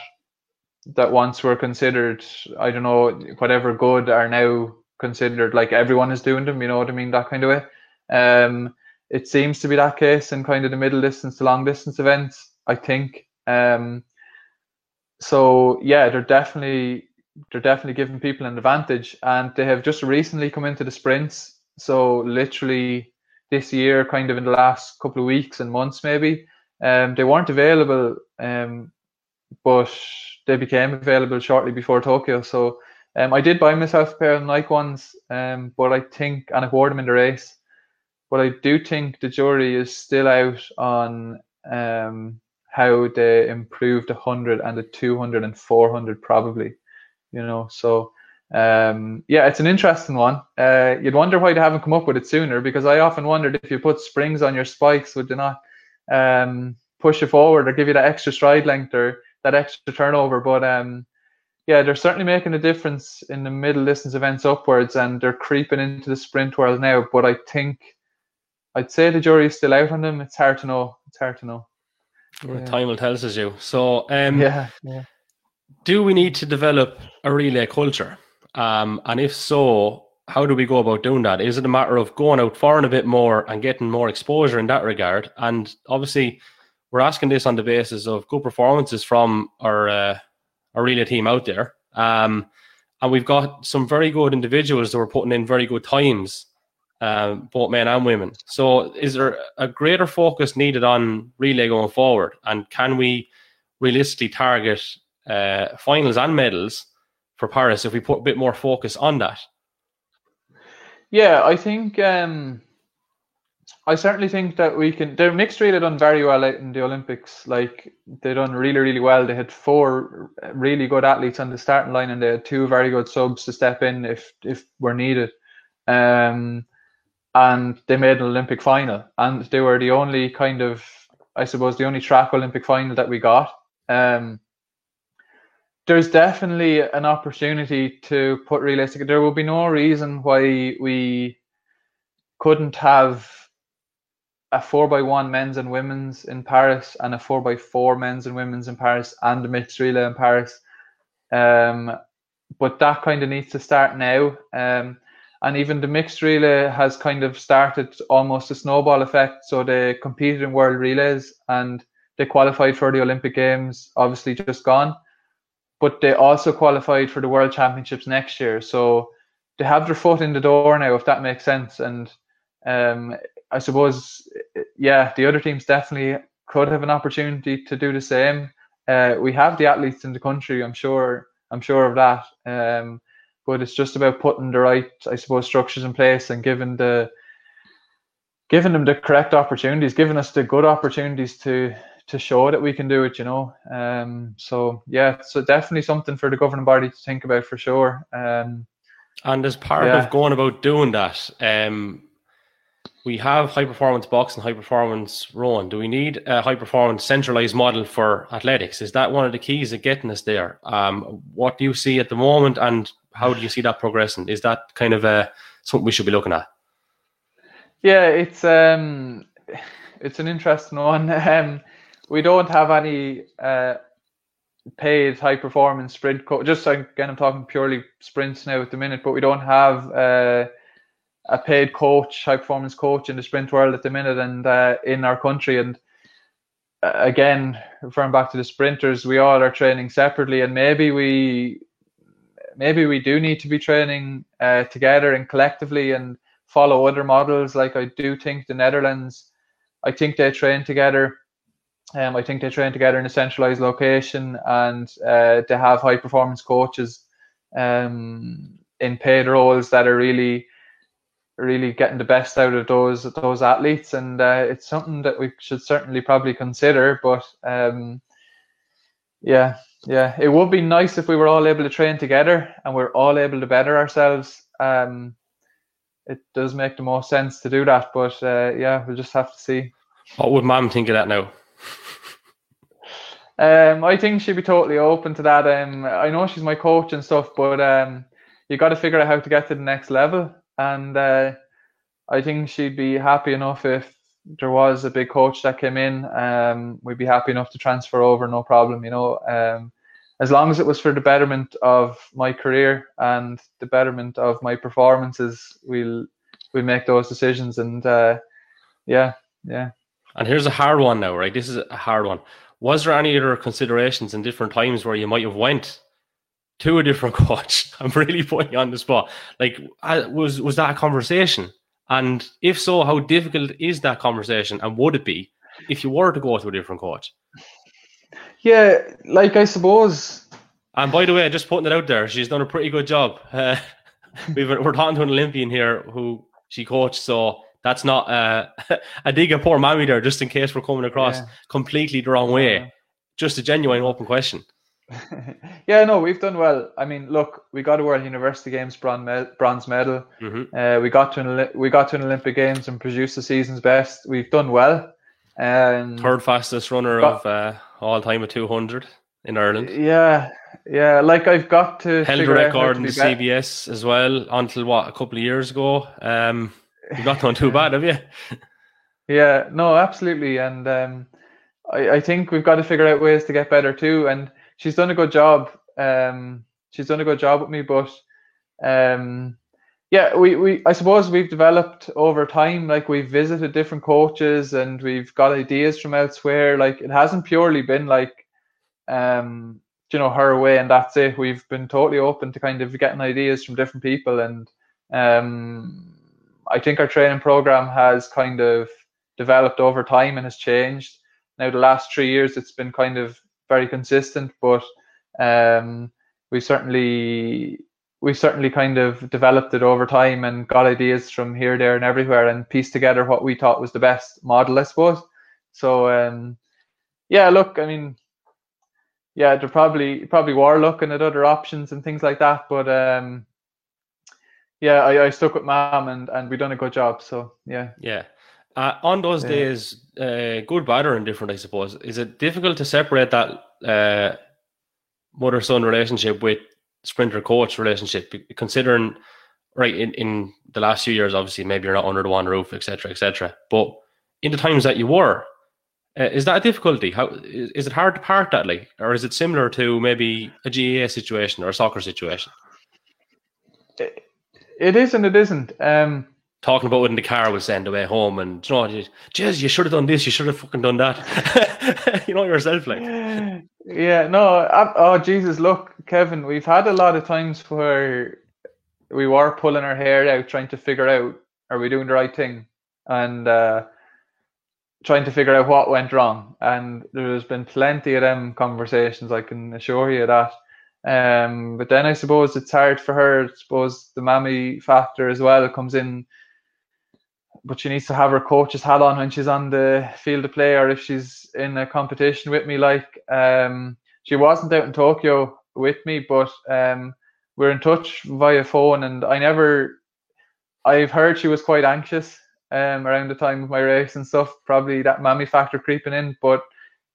that once were considered, I don't know, whatever good, are now considered like everyone is doing them, you know what I mean, that kind of way. Um, it seems to be that case in kind of the middle distance to long distance events, I think. Um, so yeah, they're definitely they're definitely giving people an advantage, and they have just recently come into the sprints. So literally this year, kind of in the last couple of weeks and months maybe, um, they weren't available, um, but they became available shortly before Tokyo. So um, I did buy myself a pair of Nike ones, um, but I think, and I wore them in the race, but I do think the jury is still out on um, how they improved the one hundred and the two hundred and four hundred probably, you know, so... Um, yeah, it's an interesting one. Uh, you'd wonder why they haven't come up with it sooner, because I often wondered if you put springs on your spikes, would they not um, push you forward or give you that extra stride length or that extra turnover? But um, yeah, they're certainly making a difference in the middle distance events upwards, and they're creeping into the sprint world now. But I think I'd say the jury is still out on them. It's hard to know. It's hard to know. Yeah. Time will tell, says you. So um, yeah, yeah. Do we need to develop a relay culture? Um, and if so, how do we go about doing that? Is it a matter of going out far and a bit more and getting more exposure in that regard? And obviously, we're asking this on the basis of good performances from our uh, our relay team out there. Um, and we've got some very good individuals that were putting in very good times, um, both men and women. So is there a greater focus needed on relay going forward? And can we realistically target uh, finals and medals for Paris if we put a bit more focus on that? Yeah, I think um, I certainly think that we can. Their mixed relay done very well out in the Olympics. Like they done really, really well. They had four really good athletes on the starting line, and they had two very good subs to step in if if were needed. Um, and they made an Olympic final, and they were the only kind of, I suppose, the only track Olympic final that we got. Um, There's definitely an opportunity to put realistic. There will be no reason why we couldn't have a four by one men's and women's in Paris and a four by four men's and women's in Paris and a mixed relay in Paris. Um, but that kind of needs to start now. Um, and even the mixed relay has kind of started almost a snowball effect. So they competed in world relays and they qualified for the Olympic Games, obviously just gone. But they also qualified for the World Championships next year. So they have their foot in the door now, if that makes sense. And um, I suppose, yeah, the other teams definitely could have an opportunity to do the same. Uh, we have the athletes in the country, I'm sure. I'm sure of that. Um, but it's just about putting the right, I suppose, structures in place and giving the giving them the correct opportunities, giving us the good opportunities to... to show that we can do it, you know. Um, so yeah, so definitely something for the governing body to think about for sure. Um, and as part yeah. of going about doing that, um, we have high performance box and high performance rowing. Do we need a high performance centralized model for athletics? Is that one of the keys to getting us there? Um, what do you see at the moment, and how do you see that progressing? Is that kind of a something we should be looking at? Yeah, it's um, it's an interesting one. Um, We don't have any uh, paid high performance sprint coach. Just again, I'm talking purely sprints now at the minute, but we don't have uh, a paid coach, high performance coach in the sprint world at the minute, and uh, in our country. And again, referring back to the sprinters, we all are training separately, and maybe we maybe we do need to be training uh, together and collectively and follow other models. Like, I do think the Netherlands, I think they train together. Um, I think they train together in a centralized location, and uh, they have high performance coaches um, in paid roles that are really, really getting the best out of those those athletes. And uh, it's something that we should certainly probably consider. But um, yeah, yeah, it would be nice if we were all able to train together and we're all able to better ourselves. Um, it does make the most sense to do that. But uh, yeah, we'll just have to see. What would Mum think of that now? Um, I think she'd be totally open to that. Um, I know she's my coach and stuff, but um, you got to figure out how to get to the next level. And uh, I think she'd be happy enough if there was a big coach that came in. Um, we'd be happy enough to transfer over, no problem. You know, um, as long as it was for the betterment of my career and the betterment of my performances, we'll we'll make those decisions. And uh, yeah, yeah. And here's a hard one now, right? This is a hard one. Was there any other considerations in different times where you might have went to a different coach? I'm really putting you on the spot. Like, was was that a conversation? And if so, how difficult is that conversation? And would it be if you were to go to a different coach? Yeah, like, I suppose. And by the way, just putting it out there, she's done a pretty good job. Uh, we've, we're talking to an Olympian here who she coached, so... That's not uh, a dig at poor mammy there, just in case we're coming across yeah. completely the wrong way. Yeah. Just a genuine open question. yeah, no, we've done well. I mean, look, we got a World University Games bronze medal. Mm-hmm. Uh, we got to an, we got to an Olympic Games and produced the season's best. We've done well. Um, Third fastest runner got, of uh, all time at two hundred in Ireland. Yeah, yeah. Like, I've got to held a record in the better. C B S as well until what a couple of years ago. Um, You've not done too bad, have you? Yeah, no, absolutely. And um, I, I think we've got to figure out ways to get better too. And she's done a good job. Um, she's done a good job with me. But um, yeah, we, we I suppose we've developed over time. Like, we've visited different coaches and we've got ideas from elsewhere. Like, it hasn't purely been like, um, you know, her way and that's it. We've been totally open to kind of getting ideas from different people. And um I think our training program has kind of developed over time and has changed. Now, the last three years, it's been kind of very consistent, but um, we certainly we certainly kind of developed it over time and got ideas from here, there, and everywhere, and pieced together what we thought was the best model, I suppose. So, um, yeah, look, I mean, yeah, they probably probably were looking at other options and things like that, but. Um, Yeah, I, I stuck with Mum, and, and we done a good job. So yeah, yeah. Uh, on those yeah. days, uh, good, bad, or indifferent, I suppose. Is it difficult to separate that uh, mother-son relationship with sprinter-coach relationship? Considering, right, in, in the last few years, obviously, maybe you're not under the one roof, et cetera, et cetera. But in the times that you were, uh, is that a difficulty? How is, is it hard to part that, like, or is it similar to maybe a G A A situation or a soccer situation? It, It is and it isn't. Um, Talking about it in the car, we'll send away home, and you know, jeez, you should have done this, you should have fucking done that. You know yourself, like. Yeah, no, I, oh Jesus, look, Kevin, we've had a lot of times where we were pulling our hair out, trying to figure out, are we doing the right thing, and uh, trying to figure out what went wrong. And there's been plenty of them conversations, I can assure you that. Um, but then I suppose it's hard for her. I suppose the mammy factor as well comes in, but she needs to have her coach's hat on when she's on the field of play, or if she's in a competition with me. Like, um, she wasn't out in Tokyo with me, but um, we're in touch via phone, and I never I've heard she was quite anxious um, around the time of my race and stuff, probably that mammy factor creeping in, but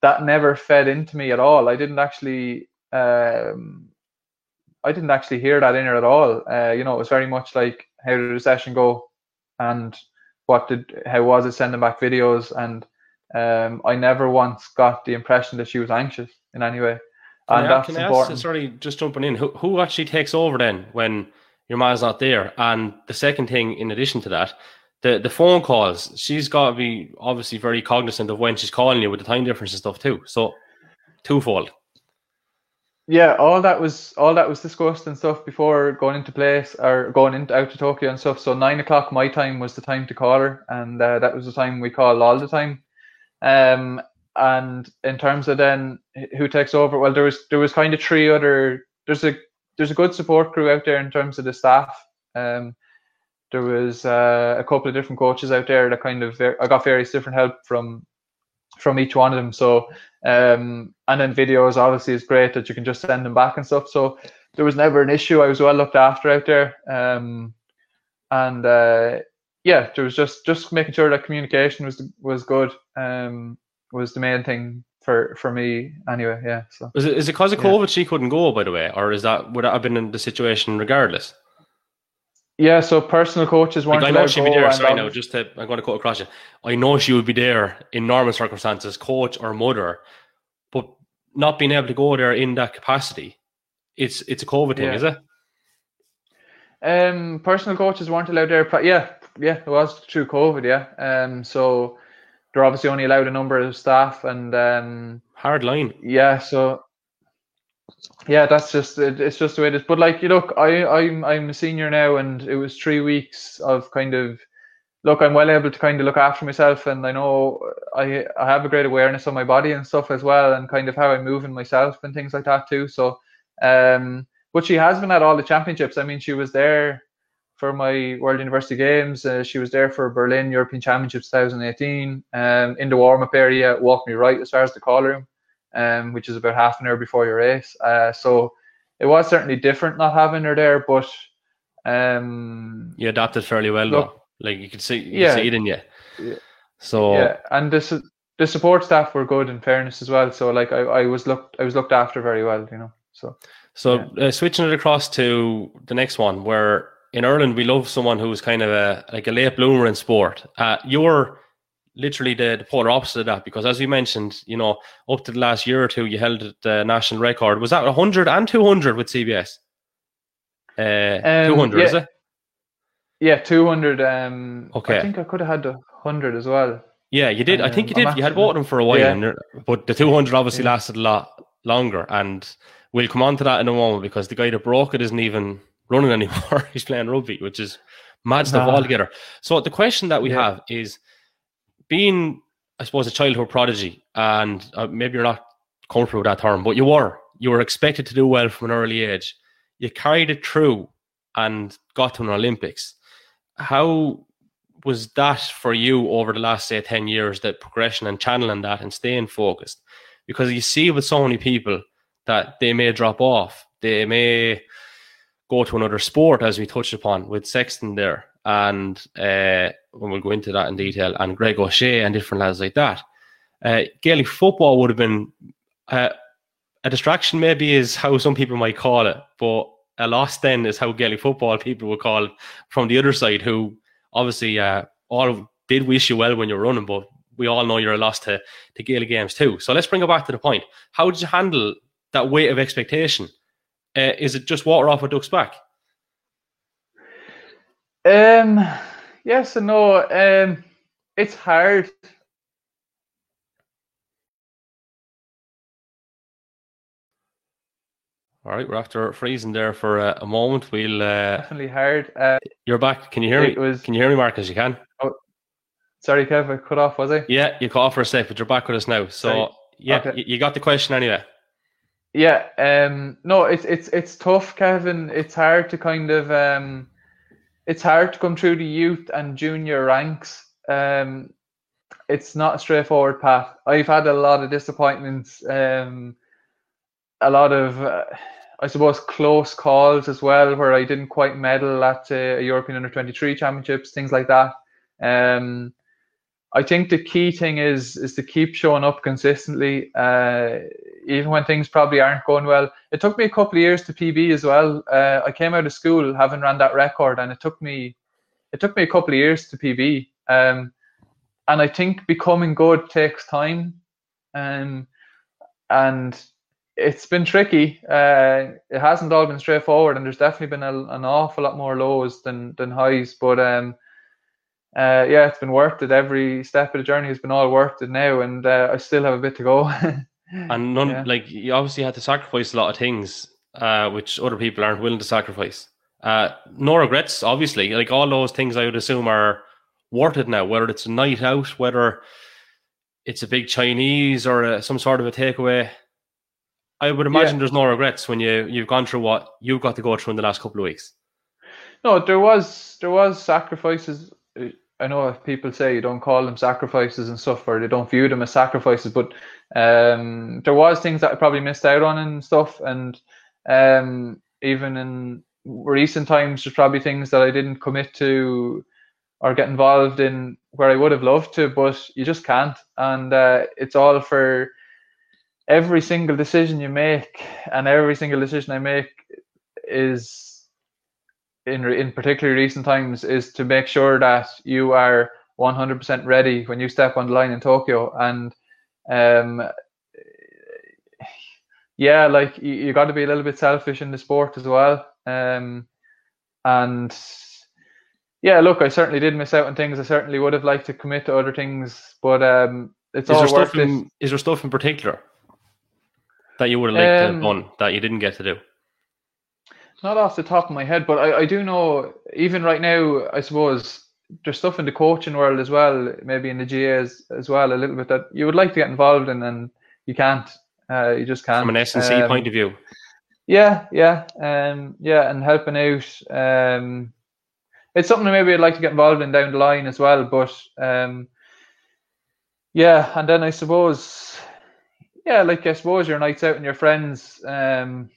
that never fed into me at all. I didn't actually Um, I didn't actually hear that in her at all. Uh, you know, it was very much like, how did the session go, and what did, how was it sending back videos, and um, I never once got the impression that she was anxious in any way. Can and I, that's can important. I ask, sorry, just jumping in, who, who actually takes over then when your ma's not there? And the second thing, in addition to that, the, the phone calls, she's got to be obviously very cognizant of when she's calling you with the time difference and stuff too. So twofold. Yeah, all that was all that was discussed and stuff before going into place or going into out to Tokyo and stuff. So nine o'clock my time was the time to call her, and uh, that was the time we called all the time. Um, and in terms of then who takes over, well, there was there was kind of three other. There's a there's a good support crew out there in terms of the staff. Um, there was uh, a couple of different coaches out there that kind of I got various different help from. from each one of them. So um and then videos obviously is great that you can just send them back and stuff, so there was never an issue. I was well looked after out there, um and uh yeah there was just just making sure that communication was was good, um was the main thing for for me anyway. Yeah so is it, is it because of COVID yeah. she couldn't go, by the way, or is that would that have been in the situation regardless? Yeah, so personal coaches weren't like, I know she'd be there. Sorry, no, just to, I'm going to cut across you. I know she would be there in normal circumstances, coach or mother, but not being able to go there in that capacity, it's it's a COVID yeah. thing, is it? Um, personal coaches weren't allowed there. Yeah, yeah, it was through COVID. Yeah, um, so they're obviously only allowed a number of staff, and um, hard line. Yeah, so. Yeah, that's just it, it's just the way it is. But like, you look, I I'm I'm a senior now, and it was three weeks of kind of look. I'm well able to kind of look after myself, and I know I I have a great awareness of my body and stuff as well, and kind of how I'm moving myself and things like that too. So, um, but she has been at all the championships. I mean, she was there for my World University Games. Uh, she was there for Berlin European Championships twenty eighteen. Um, in the warm up area, walked me right as far as the call room. Um, which is about half an hour before your race. Uh, so it was certainly different not having her there, but um, you adapted fairly well. Look, though. Like you could see, you yeah, could see it in you. Yeah. So yeah, and the the support staff were good, in fairness as well. So like I, I was looked I was looked after very well, you know. So so yeah. uh, switching it across to the next one, where in Ireland we love someone who's kind of a like a late bloomer in sport. Uh, you're literally the, the polar opposite of that, because as you mentioned, you know, up to the last year or two, you held the national record. Was that one hundred and two hundred with C B S? Uh, um, two hundred, yeah. Is it? Yeah, two hundred. Um, okay. I think I could have had the one hundred as well. Yeah, you did. Um, I think you did. You had both of them for a while, yeah. and but the two hundred obviously yeah. lasted a lot longer. And we'll come on to that in a moment, because the guy that broke it isn't even running anymore. He's playing rugby, which is mad stuff uh, altogether. So the question that we yeah. have is, being, I suppose, a childhood prodigy, and uh, maybe you're not comfortable with that term, but you were. You were expected to do well from an early age. You carried it through and got to an Olympics. How was that for you over the last, say, ten years, that progression and channeling that and staying focused? Because you see with so many people that they may drop off. They may go to another sport, as we touched upon with Sexton there. And uh, when we'll go into that in detail, and Greg O'Shea and different lads like that. Uh, Gaelic football would have been uh, a distraction, maybe, is how some people might call it, but a loss then is how Gaelic football people would call it from the other side, who obviously uh, all did wish you well when you were running, but we all know you're a loss to, to Gaelic games too. So let's bring it back to the point. How did you handle that weight of expectation? Uh, is it just water off a duck's back? Um. Yes and no. Um. It's hard. All right, we're after freezing there for uh, a moment. We'll uh, definitely hard. Uh, you're back. Can you hear me? Was, can you hear me, Marcus? You can. Oh, sorry, Kev. I cut off. Was I? Yeah, you cut off for a sec, but you're back with us now. So sorry. yeah, okay. you, you got the question anyway. Yeah. Um. No. It's it's it's tough, Kevin. It's hard to kind of um. It's hard to come through the youth and junior ranks. Um, it's not a straightforward path. I've had a lot of disappointments, um, a lot of, uh, I suppose, close calls as well, where I didn't quite medal at uh, European under twenty-three championships, things like that. Um, I think the key thing is is to keep showing up consistently, uh, even when things probably aren't going well. It took me a couple of years to P B as well. Uh, I came out of school having run that record, and it took me it took me a couple of years to P B. Um, and I think becoming good takes time. Um, and it's been tricky. Uh, it hasn't all been straightforward, and there's definitely been a, an awful lot more lows than than highs. But um, uh, yeah, it's been worth it. Every step of the journey has been all worth it now, and uh, I still have a bit to go. And none, yeah. like you obviously had to sacrifice a lot of things, uh, which other people aren't willing to sacrifice. Uh, no regrets, obviously. Like all those things, I would assume are worth it now. Whether it's a night out, whether it's a big Chinese or a, some sort of a takeaway. I would imagine yeah. there's no regrets when you, you've gone through what you've got to go through in the last couple of weeks. No, there was there was sacrifices. I know if people say you don't call them sacrifices and stuff, or they don't view them as sacrifices, but um, there was things that I probably missed out on and stuff. And um, even in recent times, there's probably things that I didn't commit to or get involved in where I would have loved to, but you just can't. And uh, it's all for... Every single decision you make, and every single decision I make is, in in particularly recent times, is to make sure that you are one hundred percent ready when you step on the line in Tokyo. And um, yeah, like you, you got to be a little bit selfish in the sport as well. Um, and yeah, look, I certainly did miss out on things. I certainly would have liked to commit to other things, but um, it's is all worth it. In, is there stuff in particular that you would have liked um, to have done that you didn't get to do? Not off the top of my head, but I, I do know, even right now, I suppose, there's stuff in the coaching world as well, maybe in the G As as well, a little bit that you would like to get involved in and you can't. Uh, you just can't. From an S and C um, point of view. Yeah, yeah. Um, yeah, and helping out. Um, it's something that maybe I'd like to get involved in down the line as well, but um, yeah, and then I suppose... Yeah, like I suppose your nights out and your friends. Um,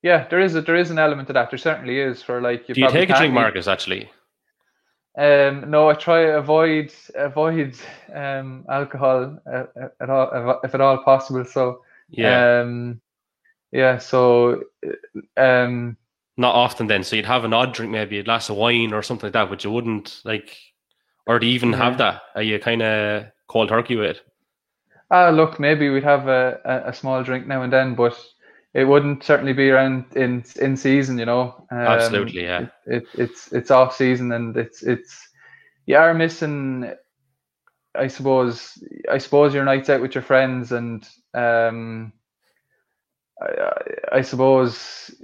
yeah, there is a, there is an element to that. There certainly is. For like, you do you take a drink, Marcus? Actually, um, no. I try to avoid avoid um, alcohol at, at all, if at all possible. So yeah, um, yeah. So um, not often then. So you'd have an odd drink, maybe a glass of wine or something like that, which you wouldn't like, or to even yeah. have that. Are you kind of cold turkey with it? Ah, look, maybe we'd have a, a, a small drink now and then, but it wouldn't certainly be around in in season, you know. Um, Absolutely, yeah. It, it, it's it's off season, and it's it's you are missing. I suppose I suppose your nights out with your friends, and um, I, I suppose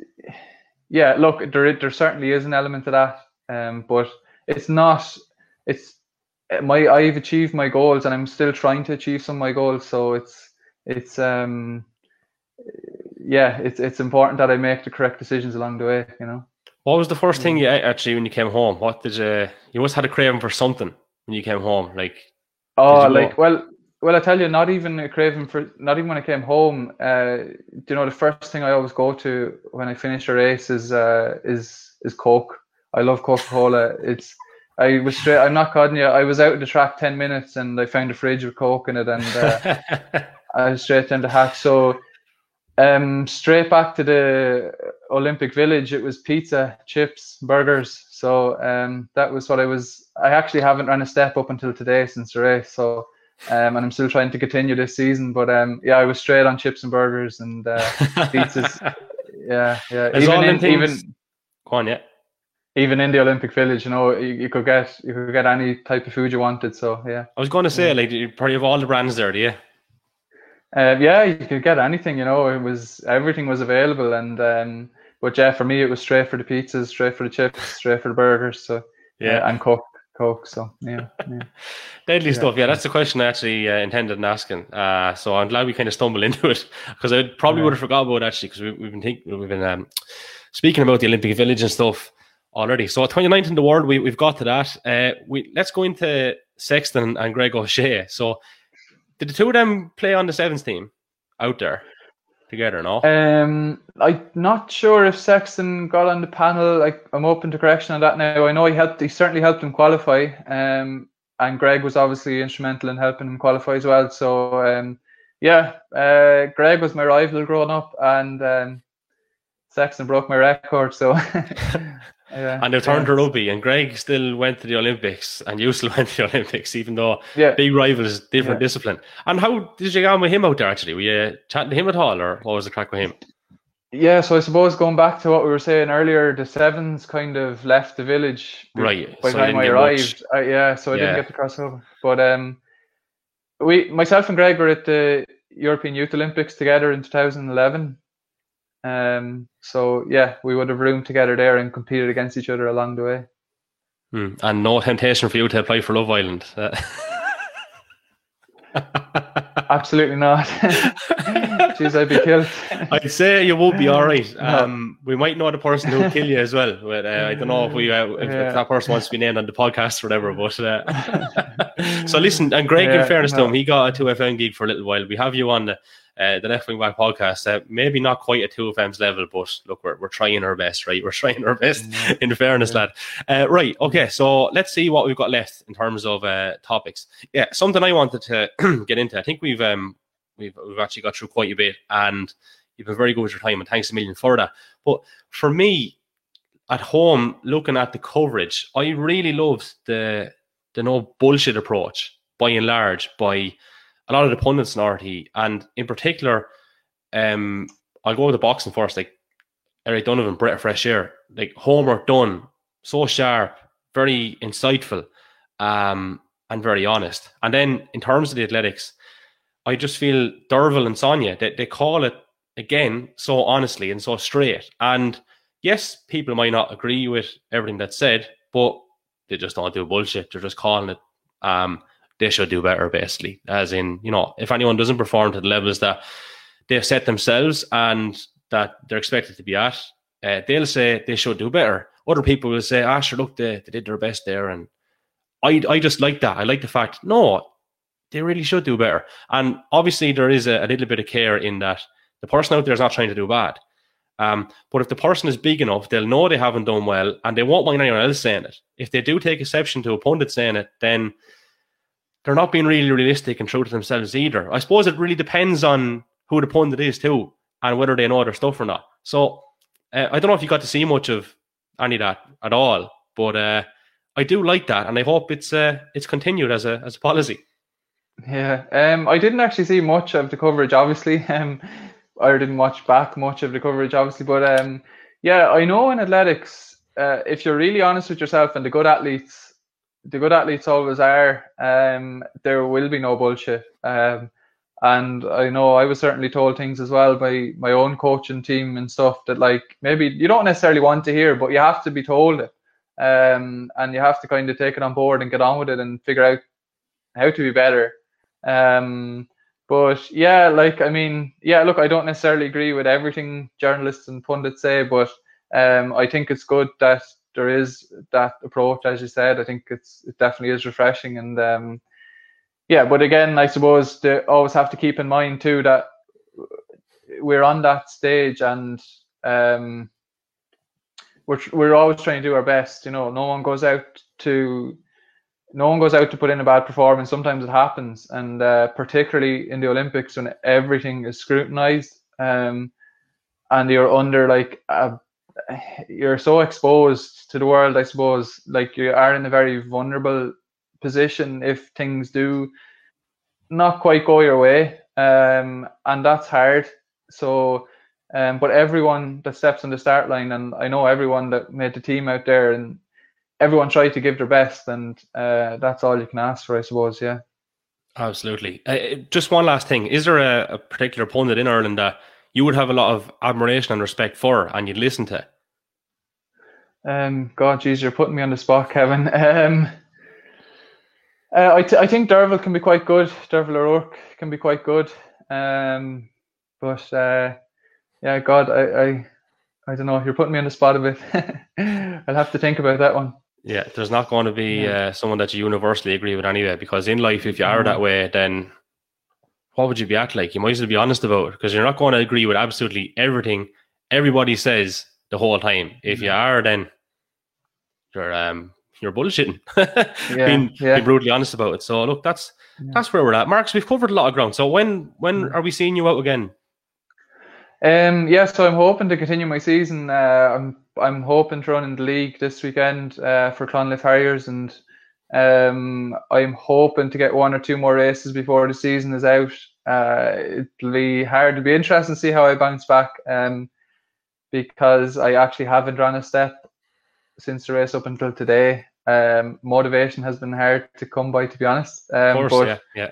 yeah. Look, there there certainly is an element to that, um, but it's not it's. My I've achieved my goals, and I'm still trying to achieve some of my goals. So it's it's um yeah, it's it's important that I make the correct decisions along the way. You know. What was the first thing you ate actually when you came home? What did you? You always had a craving for something when you came home, like. Oh, like go? well, well, I tell you, not even a craving for, not even when I came home. Uh, you know, the first thing I always go to when I finish a race is uh is is Coke. I love Coca-Cola. It's. I was straight. I'm not kidding you. I was out of the track ten minutes, and I found a fridge with Coke in it, and uh, I was straight down the hatch. So, um, straight back to the Olympic Village. It was pizza, chips, burgers. So um, that was what I was. I actually haven't run a step up until today since the race. So, um, and I'm still trying to continue this season. But um, yeah, I was straight on chips and burgers and uh, pizzas. yeah, yeah. As even all in, things, even go on, yeah. Even in the Olympic Village, you know, you, you could get you could get any type of food you wanted. So yeah, I was going to say, like, you probably have all the brands there, do you? Uh, yeah, you could get anything. You know, it was everything was available, and um, but yeah, for me, it was straight for the pizzas, straight for the chips, straight for the burgers. So yeah, yeah and Coke, Coke. So yeah, yeah. deadly yeah. stuff. Yeah, that's the question I actually uh, intended in asking. Uh, so I'm glad we kind of stumbled into it, because I probably yeah. would have forgot about it, actually, because we, we've been think, we've been um, speaking about the Olympic Village and stuff. Already, so twenty-ninth in the world, we, we've got to that. Uh, we let's go into Sexton and Greg O'Shea. So, did the two of them play on the sevens team out there together? No, um, I'm not sure if Sexton got on the panel. Like, I'm open to correction on that now. I know he helped, he certainly helped him qualify. Um, and Greg was obviously instrumental in helping him qualify as well. So, um, yeah, uh, Greg was my rival growing up, and um, Sexton broke my record. So. Yeah, and they've turned yeah. to rugby, and Greg still went to the Olympics, and you still went to the Olympics, even though yeah. big rivals, different yeah. discipline. And how did you get on with him out there, actually? Were you chatting to him at all, or what was the crack with him? Yeah, so I suppose going back to what we were saying earlier, the sevens kind of left the village right. by the so time I arrived. I, yeah, so I yeah. didn't get to cross over. But um, we, myself and Greg were at the European Youth Olympics together in two thousand eleven. Um, so yeah, we would have roomed together there and competed against each other along the way. Hmm. And no temptation for you to apply for Love Island. Uh- Absolutely not. Jeez, I'd be killed. I'd say you won't be all right. Um, no. We might know the person who'll kill you as well. But, uh, I don't know if we, uh, if yeah. that person wants to be named on the podcast or whatever. But uh, so listen, and Greg, yeah, in fairness no. to him, he got a two F M gig for a little while. We have you on the, uh, the Left Wing Back podcast. Uh, maybe not quite at two F M's level, but look, we're we're trying our best, right? We're trying our best. Mm-hmm. In fairness, yeah. lad. Uh, right. Okay. So let's see what we've got left in terms of uh, topics. Yeah, something I wanted to get into. I think we've. Um, We've, we've actually got through quite a bit, and you've been very good with your time, and thanks a million for that. But for me, at home, looking at the coverage, I really loved the the no bullshit approach, by and large, by a lot of the pundits in R T. And in particular, um, I'll go with the boxing first, like Eric Donovan, Brett Fresh Air, like homework done, so sharp, very insightful, um, and very honest. And then in terms of the athletics, I just feel Derval and Sonia, they, they call it, again, so honestly and so straight. And yes, people might not agree with everything that's said, but they just don't do bullshit. They're just calling it. Um, they should do better, basically. As in, you know, if anyone doesn't perform to the levels that they've set themselves and that they're expected to be at, uh, they'll say they should do better. Other people will say, ah, sure, look, they, they did their best there. And I, I just like that. I like the fact, no, they really should do better. And obviously there is a, a little bit of care in that the person out there is not trying to do bad. Um, but if the person is big enough, they'll know they haven't done well and they won't mind anyone else saying it. If they do take exception to a pundit saying it, then they're not being really realistic and true to themselves either. I suppose it really depends on who the pundit is too and whether they know their stuff or not. So uh, I don't know if you got to see much of any of that at all, but uh, I do like that, and I hope it's uh, it's continued as a as a policy. Yeah, um, I didn't actually see much of the coverage, obviously. Um, I didn't watch back much of the coverage, obviously. But um, yeah, I know in athletics, uh, if you're really honest with yourself, and the good athletes, the good athletes always are, um, there will be no bullshit. Um, and I know I was certainly told things as well by my own coaching team and stuff that, like, maybe you don't necessarily want to hear, but you have to be told it. Um, and you have to kind of take it on board and get on with it and figure out how to be better. Um, but yeah, like, I mean, yeah, look, I don't necessarily agree with everything journalists and pundits say, but um, I think it's good that there is that approach, as you said. I think it's it definitely is refreshing, and um, yeah, but again, I suppose they always have to keep in mind too that we're on that stage, and um, we're we're always trying to do our best. You know, no one goes out to. No one goes out to put in a bad performance. Sometimes it happens, and uh, particularly in the Olympics when everything is scrutinized, um, and you're under like a, you're so exposed to the world. I suppose like you are in a very vulnerable position if things do not quite go your way, um, and that's hard. So, um, but everyone that steps on the start line, and I know everyone that made the team out there, and everyone tried to give their best, and uh, that's all you can ask for, I suppose. Yeah, absolutely. Uh, just one last thing: is there a, a particular pundit in Ireland that you would have a lot of admiration and respect for, and you'd listen to? Um, God, geez, you're putting me on the spot, Kevin. Um, uh, I, t- I think Derval can be quite good. Derval O'Rourke can be quite good. Um, but uh, yeah, God, I, I, I don't know. You're putting me on the spot a bit. I'll have to think about that one. Yeah, there's not going to be yeah. uh, someone that you universally agree with anyway, because in life, if you are that way, then what would you be at like? You might as well be honest about it, because you're not going to agree with absolutely everything everybody says the whole time. If you are, then you're um, you're bullshitting. yeah, being, yeah. being brutally honest about it. So look, that's yeah. that's where we're at. Marcus, we've covered a lot of ground. So when when are we seeing you out again? Um, yeah, so I'm hoping to continue my season. Uh, I'm I'm hoping to run in the league this weekend uh, for Clonliffe Harriers, and um, I'm hoping to get one or two more races before the season is out. Uh, it'll be hard. It'll be interesting to see how I bounce back, um, because I actually haven't run a step since the race up until today. Um, motivation has been hard to come by, to be honest. Um, of course, but, yeah,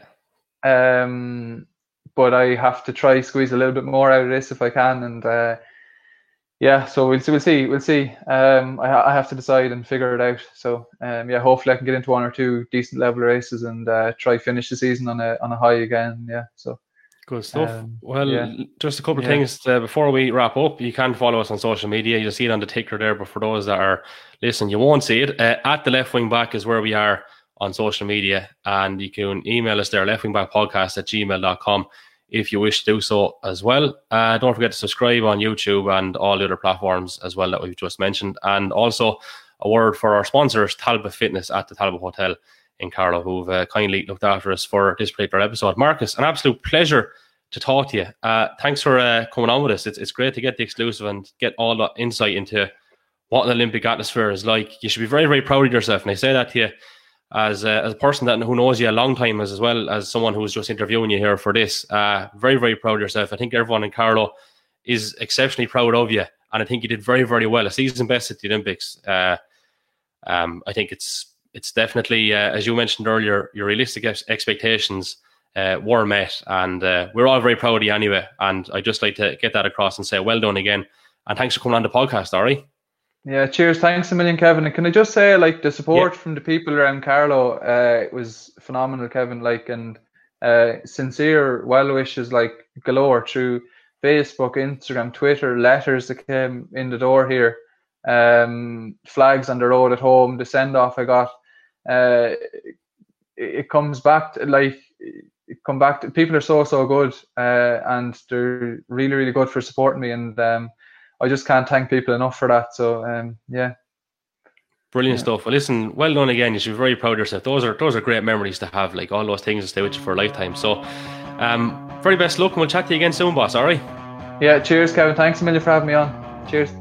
yeah. Um, but I have to try squeeze a little bit more out of this if I can, and uh, yeah, so we'll see, we'll see, we'll see. Um, I, I have to decide and figure it out. So um, yeah, hopefully I can get into one or two decent level races and uh, try finish the season on a on a high again. Yeah, so good stuff. Um, well, yeah. Just a couple of yeah. things uh, before we wrap up. You can follow us on social media. You'll see it on the ticker there. But for those that are listening, you won't see it. Uh, at the left wing back is where we are on social media, and you can email us there, leftwingbackpodcast at gmail dot com, if you wish to do so as well. Uh, don't forget to subscribe on YouTube and all the other platforms as well that we've just mentioned. And also a word for our sponsors, Talbot Fitness at the Talbot Hotel in Carlow, who've uh, kindly looked after us for this particular episode. Marcus, an absolute pleasure to talk to you. Uh, thanks for uh, coming on with us. It's, it's great to get the exclusive and get all that insight into what an Olympic atmosphere is like. You should be very, very proud of yourself. And I say that to you as a, as a person that who knows you a long time, as, as well as someone who was just interviewing you here for this. Uh, very, very proud of yourself. I think everyone in Carlow is exceptionally proud of you, and I think you did very, very well. A season best at the Olympics. Uh, um, I think it's it's definitely, uh, as you mentioned earlier, your realistic ex- expectations uh, were met, and uh, we're all very proud of you anyway. And I'd just like to get that across and say well done again, and thanks for coming on the podcast, Ari. Yeah, cheers. Thanks a million, Kevin. And can I just say, like, the support yeah. from the people around Carlow uh, was phenomenal, Kevin. Like, and uh, sincere well wishes, like, galore through Facebook, Instagram, Twitter, letters that came in the door here, um, flags on the road at home, the send off I got. Uh, it, it comes back to, like, it come back to, people are so, so good, uh, and they're really, really good for supporting me, and um, I just can't thank people enough for that. So, um, yeah. Brilliant yeah. stuff. Well, listen, well done again. You should be very proud of yourself. Those are those are great memories to have, like all those things that stay with you for a lifetime. So, um, very best luck, and we'll chat to you again soon, boss. All right? Yeah, cheers, Kevin. Thanks a million for having me on. Cheers.